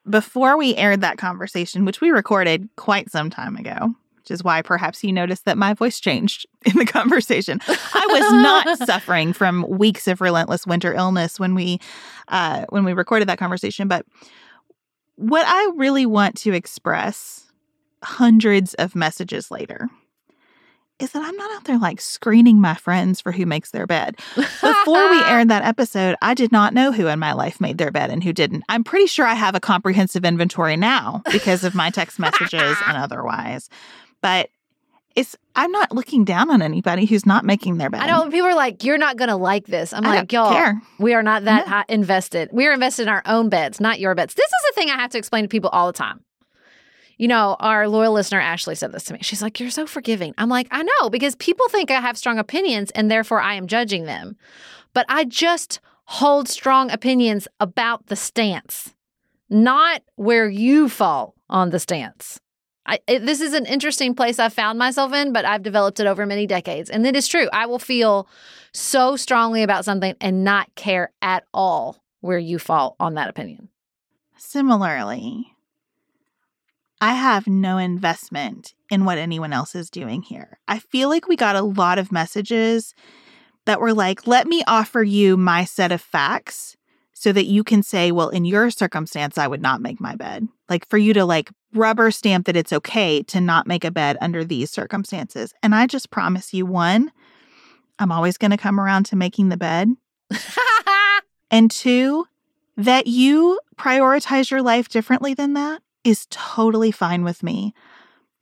Before we aired that conversation, which we recorded quite some time ago, which is why perhaps you noticed that my voice changed in the conversation, I was not suffering from weeks of relentless winter illness when we recorded that conversation. But what I really want to express hundreds of messages later is that I'm not out there like screening my friends for who makes their bed. Before we aired that episode, I did not know who in my life made their bed and who didn't. I'm pretty sure I have a comprehensive inventory now because of my text messages and otherwise. But I'm not looking down on anybody who's not making their bed. I know people are like, you're not going to like this. I'm like, y'all, we are not that high invested. We are invested in our own beds, not your beds. This is a thing I have to explain to people all the time. You know, our loyal listener, Ashley, said this to me. She's like, you're so forgiving. I'm like, I know, because people think I have strong opinions and therefore I am judging them. But I just hold strong opinions about the stance, not where you fall on the stance. This is an interesting place I've found myself in, but I've developed it over many decades. And it is true. I will feel so strongly about something and not care at all where you fall on that opinion. Similarly, I have no investment in what anyone else is doing here. I feel like we got a lot of messages that were like, let me offer you my set of facts so that you can say, well, in your circumstance, I would not make my bed. Like for you to like rubber stamp that it's okay to not make a bed under these circumstances. And I just promise you, one, I'm always going to come around to making the bed. And two, that you prioritize your life differently than that is totally fine with me.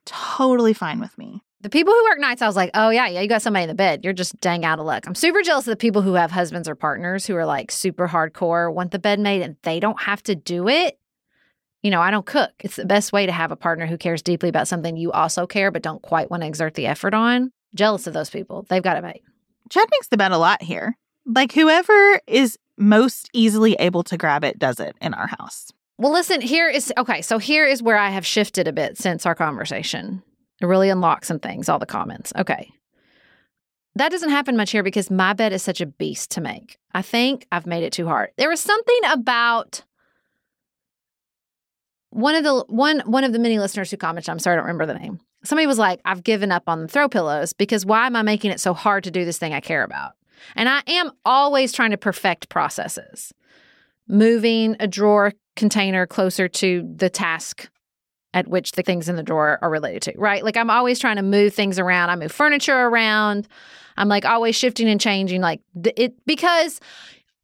Totally fine with me. The people who work nights, I was like, oh, yeah, you got somebody in the bed. You're just dang out of luck. I'm super jealous of the people who have husbands or partners who are like super hardcore, want the bed made, and they don't have to do it. You know, I don't cook. It's the best way to have a partner who cares deeply about something you also care but don't quite want to exert the effort on. Jealous of those people. They've got it made. Chad makes the bed a lot here. Like whoever is most easily able to grab it does it in our house. Well, listen, here is where I have shifted a bit since our conversation. It really unlocked some things, all the comments. Okay. That doesn't happen much here because my bed is such a beast to make. I think I've made it too hard. There was something about one of the many listeners who commented, I'm sorry, I don't remember the name. Somebody was like, I've given up on the throw pillows because why am I making it so hard to do this thing I care about? And I am always trying to perfect processes. Moving a drawer container closer to the task at which the things in the drawer are related to, right? Like I'm always trying to move things around. I move furniture around. I'm like always shifting and changing like it because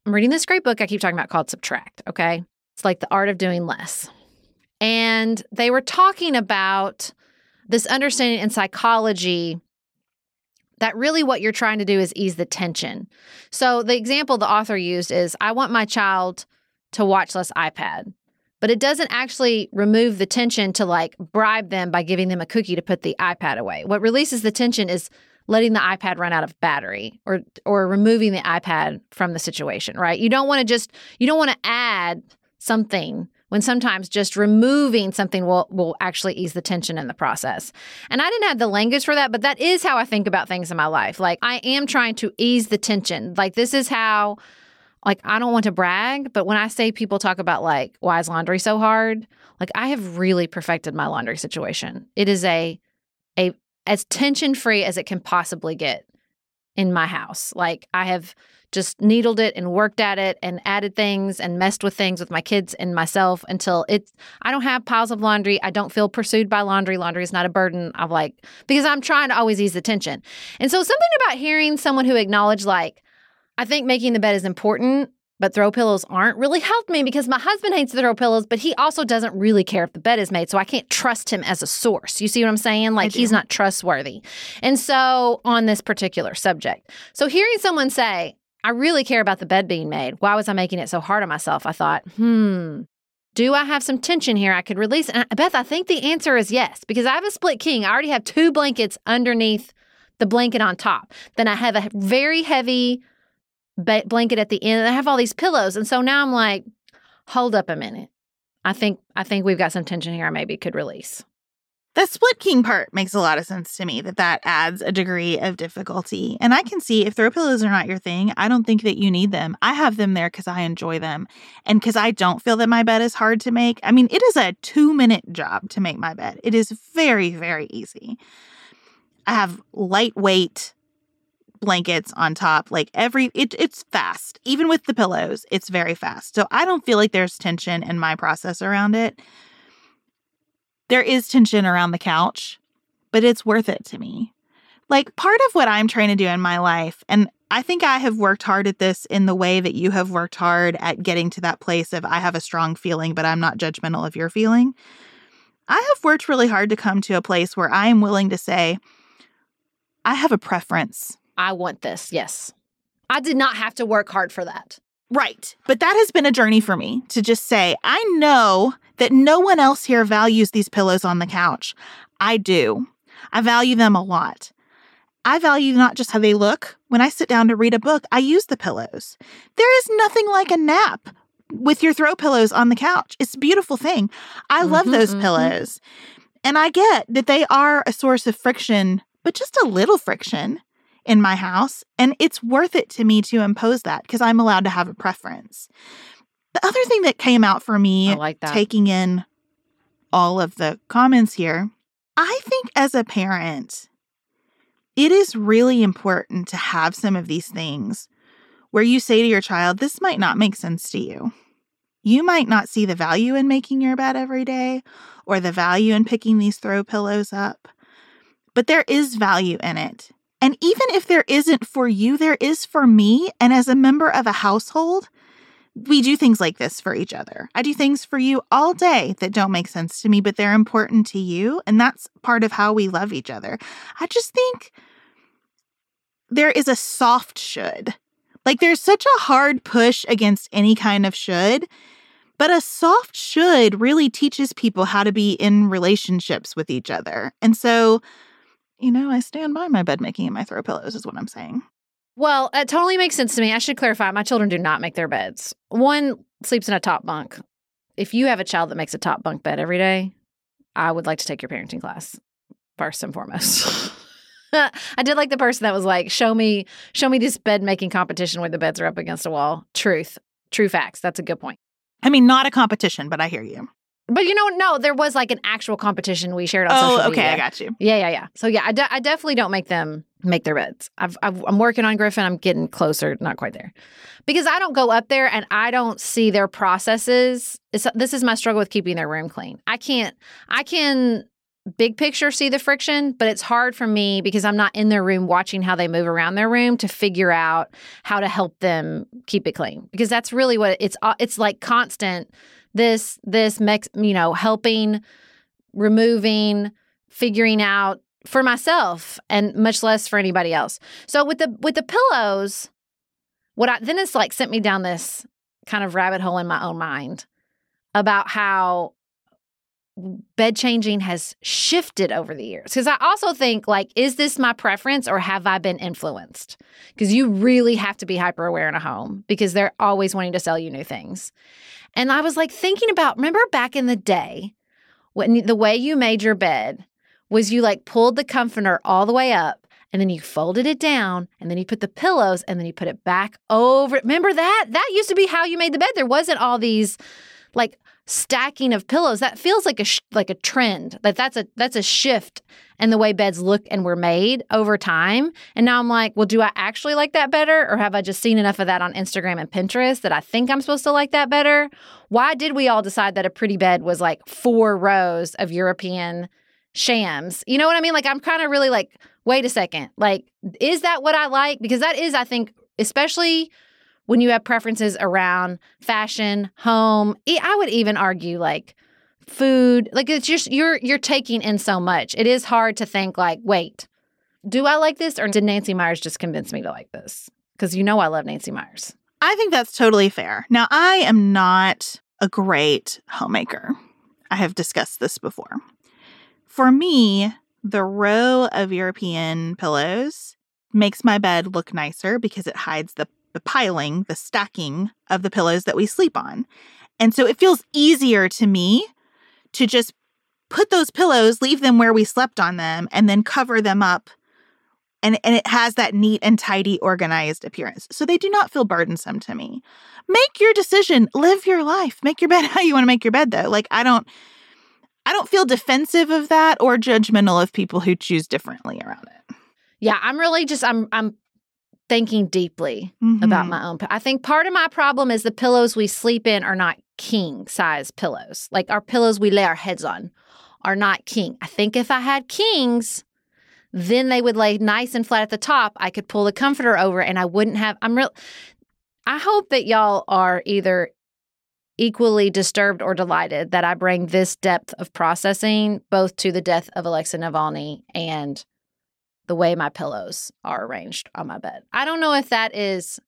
I'm reading this great book I keep talking about called Subtract, okay? It's like the art of doing less. And they were talking about this understanding in psychology that really what you're trying to do is ease the tension. So the example the author used is, I want my child to watch less iPad, but it doesn't actually remove the tension to like bribe them by giving them a cookie to put the iPad away. What releases the tension is letting the iPad run out of battery or removing the iPad from the situation, right? You don't want to add something when sometimes just removing something will actually ease the tension in the process. And I didn't have the language for that, but that is how I think about things in my life. Like I am trying to ease the tension. Like this is how like, I don't want to brag, but when I say people talk about, like, why is laundry so hard? Like, I have really perfected my laundry situation. It is a as tension-free as it can possibly get in my house. Like, I have just needled it and worked at it and added things and messed with things with my kids and myself until it's, I don't have piles of laundry. I don't feel pursued by laundry. Laundry is not a burden. I'm like, because I'm trying to always ease the tension. And so something about hearing someone who acknowledged, like, I think making the bed is important, but throw pillows aren't, really helped me, because my husband hates to throw pillows, but he also doesn't really care if the bed is made. So I can't trust him as a source. You see what I'm saying? Like, he's not trustworthy. And so on this particular subject. So hearing someone say, I really care about the bed being made. Why was I making it so hard on myself? I thought, do I have some tension here I could release? And Beth, I think the answer is yes, because I have a split king. I already have two blankets underneath the blanket on top. Then I have a very heavy blanket at the end. And I have all these pillows. And so now I'm like, hold up a minute. I think we've got some tension here I maybe could release. The split king part makes a lot of sense to me, that adds a degree of difficulty. And I can see if throw pillows are not your thing, I don't think that you need them. I have them there because I enjoy them and because I don't feel that my bed is hard to make. I mean, it is a 2-minute job to make my bed. It is very, very easy. I have lightweight blankets on top. Like, it's fast. Even with the pillows, it's very fast. So I don't feel like there's tension in my process around it. There is tension around the couch, but it's worth it to me. Like, part of what I'm trying to do in my life, and I think I have worked hard at this in the way that you have worked hard at getting to that place of, I have a strong feeling, but I'm not judgmental of your feeling. I have worked really hard to come to a place where I am willing to say, I have a preference. I want this, yes. I did not have to work hard for that. Right. But that has been a journey for me to just say, I know that no one else here values these pillows on the couch. I do. I value them a lot. I value not just how they look. When I sit down to read a book, I use the pillows. There is nothing like a nap with your throw pillows on the couch. It's a beautiful thing. I love those pillows. And I get that they are a source of friction, but just a little friction in my house, and it's worth it to me to impose that because I'm allowed to have a preference. The other thing that came out for me, like taking in all of the comments here, I think as a parent, it is really important to have some of these things where you say to your child, this might not make sense to you. You might not see the value in making your bed every day or the value in picking these throw pillows up, but there is value in it. And even if there isn't for you, there is for me. And as a member of a household, we do things like this for each other. I do things for you all day that don't make sense to me, but they're important to you. And that's part of how we love each other. I just think there is a soft should. Like, there's such a hard push against any kind of should. But a soft should really teaches people how to be in relationships with each other. And so, you know, I stand by my bed making and my throw pillows is what I'm saying. Well, it totally makes sense to me. I should clarify, my children do not make their beds. One sleeps in a top bunk. If you have a child that makes a top bunk bed every day, I would like to take your parenting class first and foremost. I did like the person that was like, show me this bed making competition where the beds are up against a wall. Truth. True facts. That's a good point. I mean, not a competition, but I hear you. But, you know, no, there was like an actual competition we shared on social media. Oh, okay, I got you. Yeah. So, yeah, I definitely don't make them make their beds. I'm working on Griffin. I'm getting closer, not quite there. Because I don't go up there and I don't see their processes. This is my struggle with keeping their room clean. I can big picture see the friction, but it's hard for me because I'm not in their room watching how they move around their room to figure out how to help them keep it clean. Because that's really what it's like constant. This makes, you know, helping, removing, figuring out for myself and much less for anybody else. So with the pillows, it's like sent me down this kind of rabbit hole in my own mind about how bed changing has shifted over the years. Because I also think, like, is this my preference or have I been influenced? Because you really have to be hyper aware in a home because they're always wanting to sell you new things. And I was like thinking about, remember back in the day when the way you made your bed was you like pulled the comforter all the way up and then you folded it down, and then you put the pillows, and then you put it back over. Remember that? That used to be how you made the bed. There wasn't all these, like, stacking of pillows. That feels like a trend. Like that's a shift in the way beds look and were made over time. And now I'm like, well, do I actually like that better? Or have I just seen enough of that on Instagram and Pinterest that I think I'm supposed to like that better? Why did we all decide that a pretty bed was like 4 rows of European shams? You know what I mean? Like, I'm kind of really like, wait a second. Like, is that what I like? Because that is, I think, especially when you have preferences around fashion, home, I would even argue like food. Like, it's just you're taking in so much. It is hard to think like, wait, do I like this, or did Nancy Meyers just convince me to like this? Because you know I love Nancy Meyers. I think that's totally fair. Now, I am not a great homemaker. I have discussed this before. For me, the row of European pillows makes my bed look nicer because it hides the piling, the stacking of the pillows that we sleep on. And so it feels easier to me to just put those pillows, leave them where we slept on them, and then cover them up. And it has that neat and tidy, organized appearance. So they do not feel burdensome to me. Make your decision. Live your life. Make your bed how you want to make your bed, though. Like, I don't feel defensive of that or judgmental of people who choose differently around it. Yeah, I'm really just, I'm thinking deeply about my own. I think part of my problem is the pillows we sleep in are not king size pillows. Like, our pillows we lay our heads on are not king. I think if I had kings, then they would lay nice and flat at the top. I could pull the comforter over and I wouldn't have. I hope that y'all are either equally disturbed or delighted that I bring this depth of processing both to the death of Alexei Navalny and the way my pillows are arranged on my bed. I don't know if that is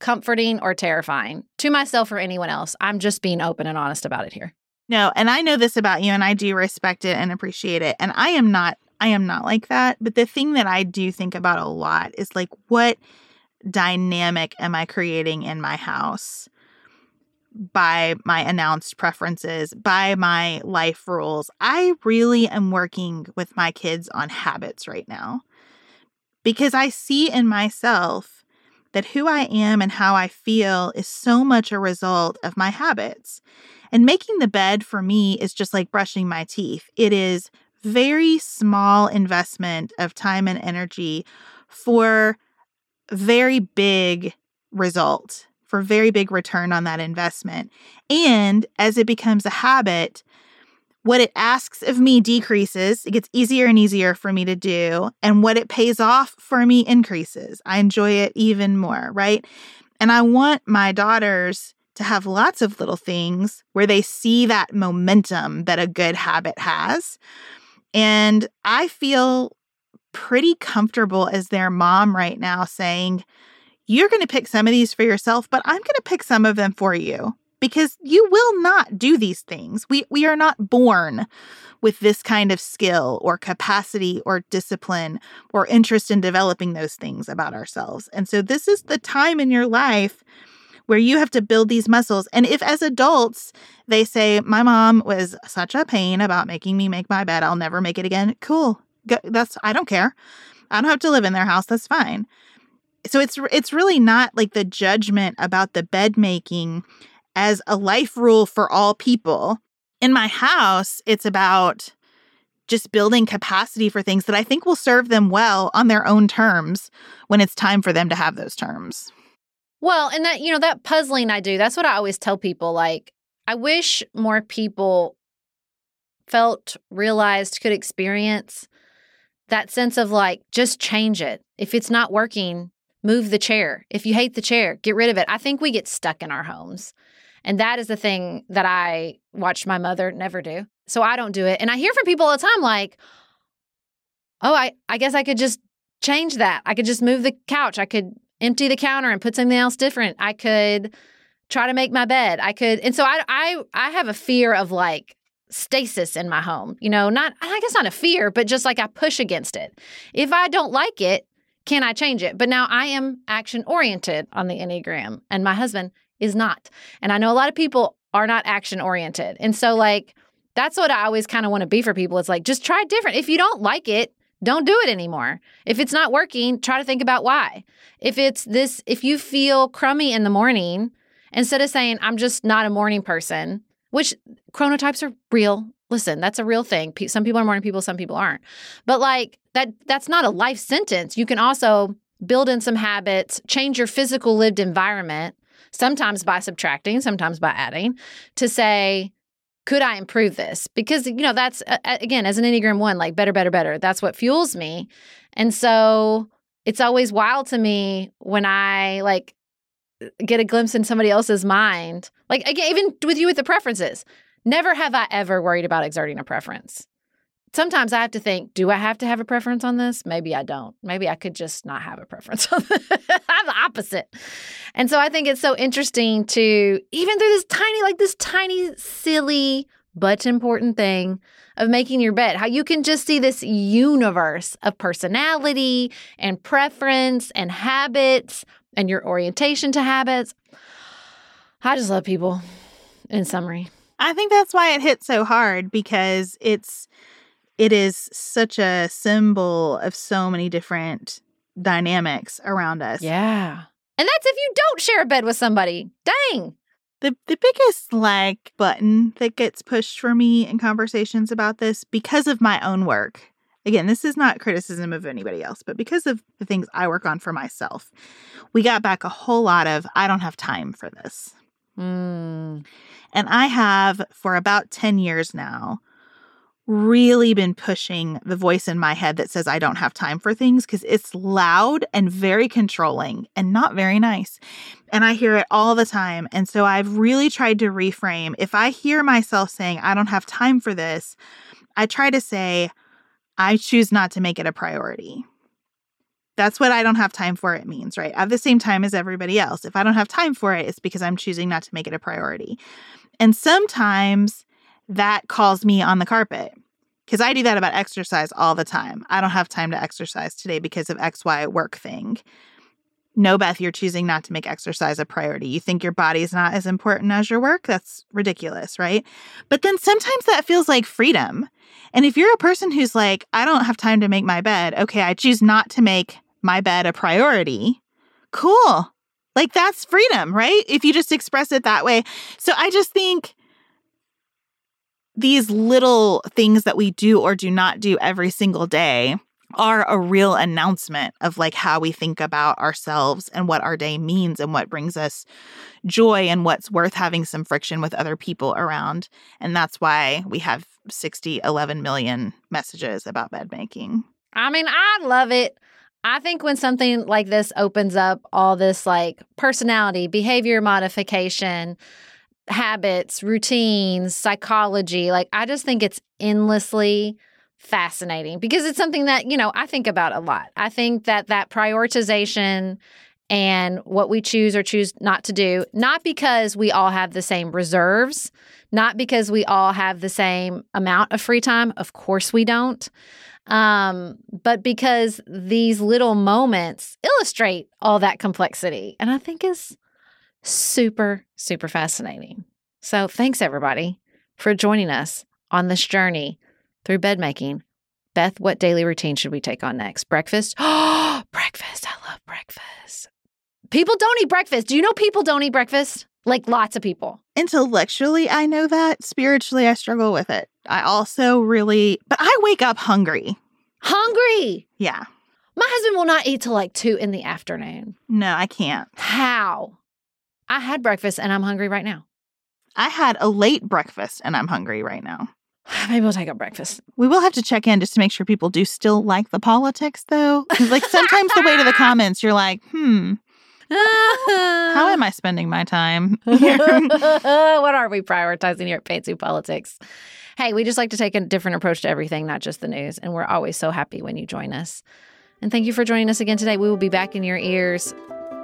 comforting or terrifying to myself or anyone else. I'm just being open and honest about it here. No, and I know this about you, and I do respect it and appreciate it. And I am not like that. But the thing that I do think about a lot is like, what dynamic am I creating in my house by my announced preferences, by my life rules? I really am working with my kids on habits right now. Because I see in myself that who I am and how I feel is so much a result of my habits. And making the bed for me is just like brushing my teeth. It is very small investment of time and energy for very big result, for very big return on that investment. And as it becomes a habit, what it asks of me decreases. It gets easier and easier for me to do. And what it pays off for me increases. I enjoy it even more, right? And I want my daughters to have lots of little things where they see that momentum that a good habit has. And I feel pretty comfortable as their mom right now saying, you're going to pick some of these for yourself, but I'm going to pick some of them for you. Because you will not do these things. We are not born with this kind of skill or capacity or discipline or interest in developing those things about ourselves. And so this is the time in your life where you have to build these muscles. And if as adults they say, my mom was such a pain about making me make my bed, I'll never make it again. Cool. I don't care. I don't have to live in their house. That's fine. So it's really not like the judgment about the bed making as a life rule for all people. In my house, it's about just building capacity for things that I think will serve them well on their own terms when it's time for them to have those terms. Well, and that, you know, that puzzling I do, that's what I always tell people. Like, I wish more people felt, realized, could experience that sense of like, just change it. If it's not working, move the chair. If you hate the chair, get rid of it. I think we get stuck in our homes. And that is the thing that I watched my mother never do. So I don't do it. And I hear from people all the time like, oh, I guess I could just change that. I could just move the couch. I could empty the counter and put something else different. I could try to make my bed. I could. And so I have a fear of like stasis in my home. You know, not, I guess not a fear, but just like I push against it. If I don't like it, can I change it? But now I am action oriented on the Enneagram, and my husband is not. And I know a lot of people are not action oriented. And so like, that's what I always kind of want to be for people. It's like, just try different. If you don't like it, Don't do it anymore. If it's not working, try to think about why. If you feel crummy in the morning, instead of saying, I'm just not a morning person, which chronotypes are real. Listen, that's a real thing. Some people are morning people, some people aren't. But like that's not a life sentence. You can also build in some habits, change your physical lived environment, sometimes by subtracting, sometimes by adding, to say, could I improve this? Because, that's, again, as an Enneagram 1, like better, better, better. That's what fuels me. And so it's always wild to me when I like get a glimpse in somebody else's mind. Like, again, even with you with the preferences, never have I ever worried about exerting a preference. Sometimes I have to think, do I have to have a preference on this? Maybe I don't. Maybe I could just not have a preference on this. I'm the opposite. And so I think it's so interesting to, even through this tiny, silly, but important thing of making your bed, how you can just see this universe of personality and preference and habits and your orientation to habits. I just love people, in summary. I think that's why it hits so hard, because it is such a symbol of so many different dynamics around us. Yeah. And that's if you don't share a bed with somebody. Dang. The biggest like button that gets pushed for me in conversations about this, because of my own work. Again, this is not criticism of anybody else, but because of the things I work on for myself, we got back a whole lot of, I don't have time for this. Mm. And I have, for about 10 years now, really been pushing the voice in my head that says I don't have time for things, because it's loud and very controlling and not very nice. And I hear it all the time. And so I've really tried to reframe. If I hear myself saying I don't have time for this, I try to say I choose not to make it a priority. That's what I don't have time for it means, right? At the same time as everybody else. If I don't have time for it, it's because I'm choosing not to make it a priority. And sometimes that calls me on the carpet, because I do that about exercise all the time. I don't have time to exercise today because of X, Y work thing. No, Beth, you're choosing not to make exercise a priority. You think your body is not as important as your work? That's ridiculous, right? But then sometimes that feels like freedom. And if you're a person who's like, I don't have time to make my bed. Okay, I choose not to make my bed a priority. Cool. Like that's freedom, right? If you just express it that way. So I just think these little things that we do or do not do every single day are a real announcement of like how we think about ourselves and what our day means and what brings us joy and what's worth having some friction with other people around. And that's why we have 11 million messages about bed making. I mean, I love it. I think when something like this opens up all this like personality, behavior modification, habits, routines, psychology, like I just think it's endlessly fascinating, because it's something that, I think about a lot. I think that prioritization and what we choose or choose not to do, not because we all have the same reserves, not because we all have the same amount of free time. Of course we don't. But because these little moments illustrate all that complexity. And I think is super, super fascinating. So thanks, everybody, for joining us on this journey through bed making. Beth, what daily routine should we take on next? Breakfast? Oh, breakfast. I love breakfast. People don't eat breakfast. Do you know people don't eat breakfast? Like lots of people. Intellectually, I know that. Spiritually, I struggle with it. I also really, but I wake up hungry. Hungry? Yeah. My husband will not eat till like 2 p.m. No, I can't. How? I had breakfast and I'm hungry right now. I had a late breakfast and I'm hungry right now. Maybe we'll take up breakfast. We will have to check in just to make sure people do still like the politics, though. Like sometimes the way to the comments, you're like, how am I spending my time? What are we prioritizing here at Pantsuit Politics? Hey, we just like to take a different approach to everything, not just the news. And we're always so happy when you join us. And thank you for joining us again today. We will be back in your ears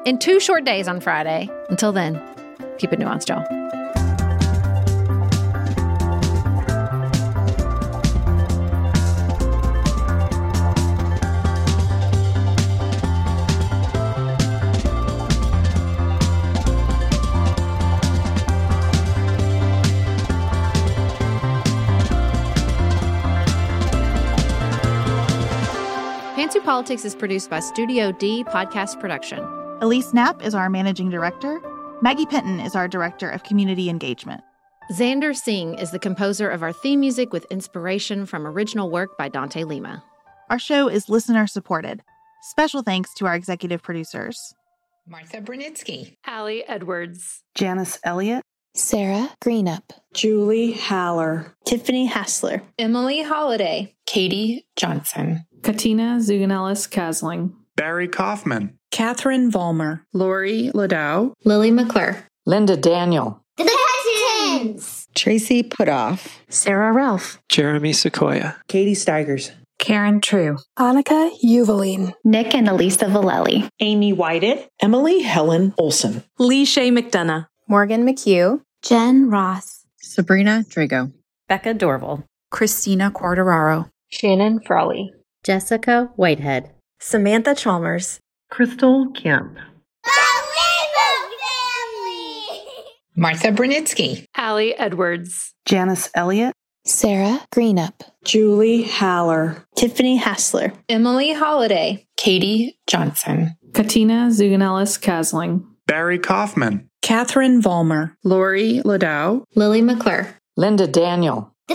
in 2 short days on Friday. Until then, keep it nuanced, y'all. Pantsuit Politics is produced by Studio D Podcast Production. Elise Knapp is our managing director. Maggie Penton is our director of community engagement. Xander Singh is the composer of our theme music with inspiration from original work by Dante Lima. Our show is listener-supported. Special thanks to our executive producers. Martha Brunitsky. Hallie Edwards. Janice Elliott. Sarah Greenup. Julie Haller. Tiffany Hassler. Emily Holiday. Katie Johnson. Katina Zuganellis-Kasling. Barry Kaufman. Catherine Vollmer. Lori Ladau. Lily McClure. Linda Daniel. The Peasants. Tracy Putoff. Sarah Ralph. Jeremy Sequoia. Katie Steigers. Karen True. Annika Uvaline. Nick and Elisa Vallely. Amy Whited. Emily Helen Olson. Lee Shea McDonough. Morgan McHugh. Jen Ross. Sabrina Drago. Becca Dorval. Christina Quartararo. Shannon Frawley. Jessica Whitehead. Samantha Chalmers. Crystal Kemp. Martha Brunitsky. Hallie Edwards. Janice Elliott. Sarah Greenup. Julie Haller. Tiffany Hassler. Emily Holiday. Katie Johnson. Katina Zuganellis-Kasling. Barry Kaufman. Catherine Vollmer. Lori Ladau. Lily McClure. Linda Daniel. The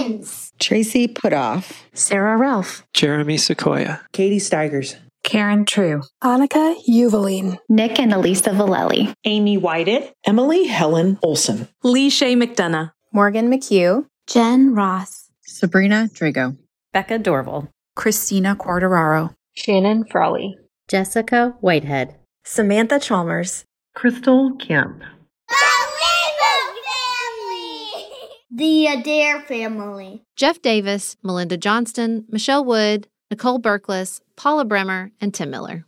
Peasants. Tracy Putoff. Sarah Ralph. Jeremy Sequoia. Katie Steigers. Karen True. Annika Uvaline. Nick and Elisa Vallely. Amy Whited. Emily Helen Olson. Lee Shea McDonough. Morgan McHugh. Jen Ross. Sabrina Drago. Becca Dorval. Christina Quartararo. Shannon Frawley. Jessica Whitehead. Samantha Chalmers. Crystal Kemp. The Adair family. Jeff Davis, Melinda Johnston, Michelle Wood, Nicole Berkles, Paula Bremer, and Tim Miller.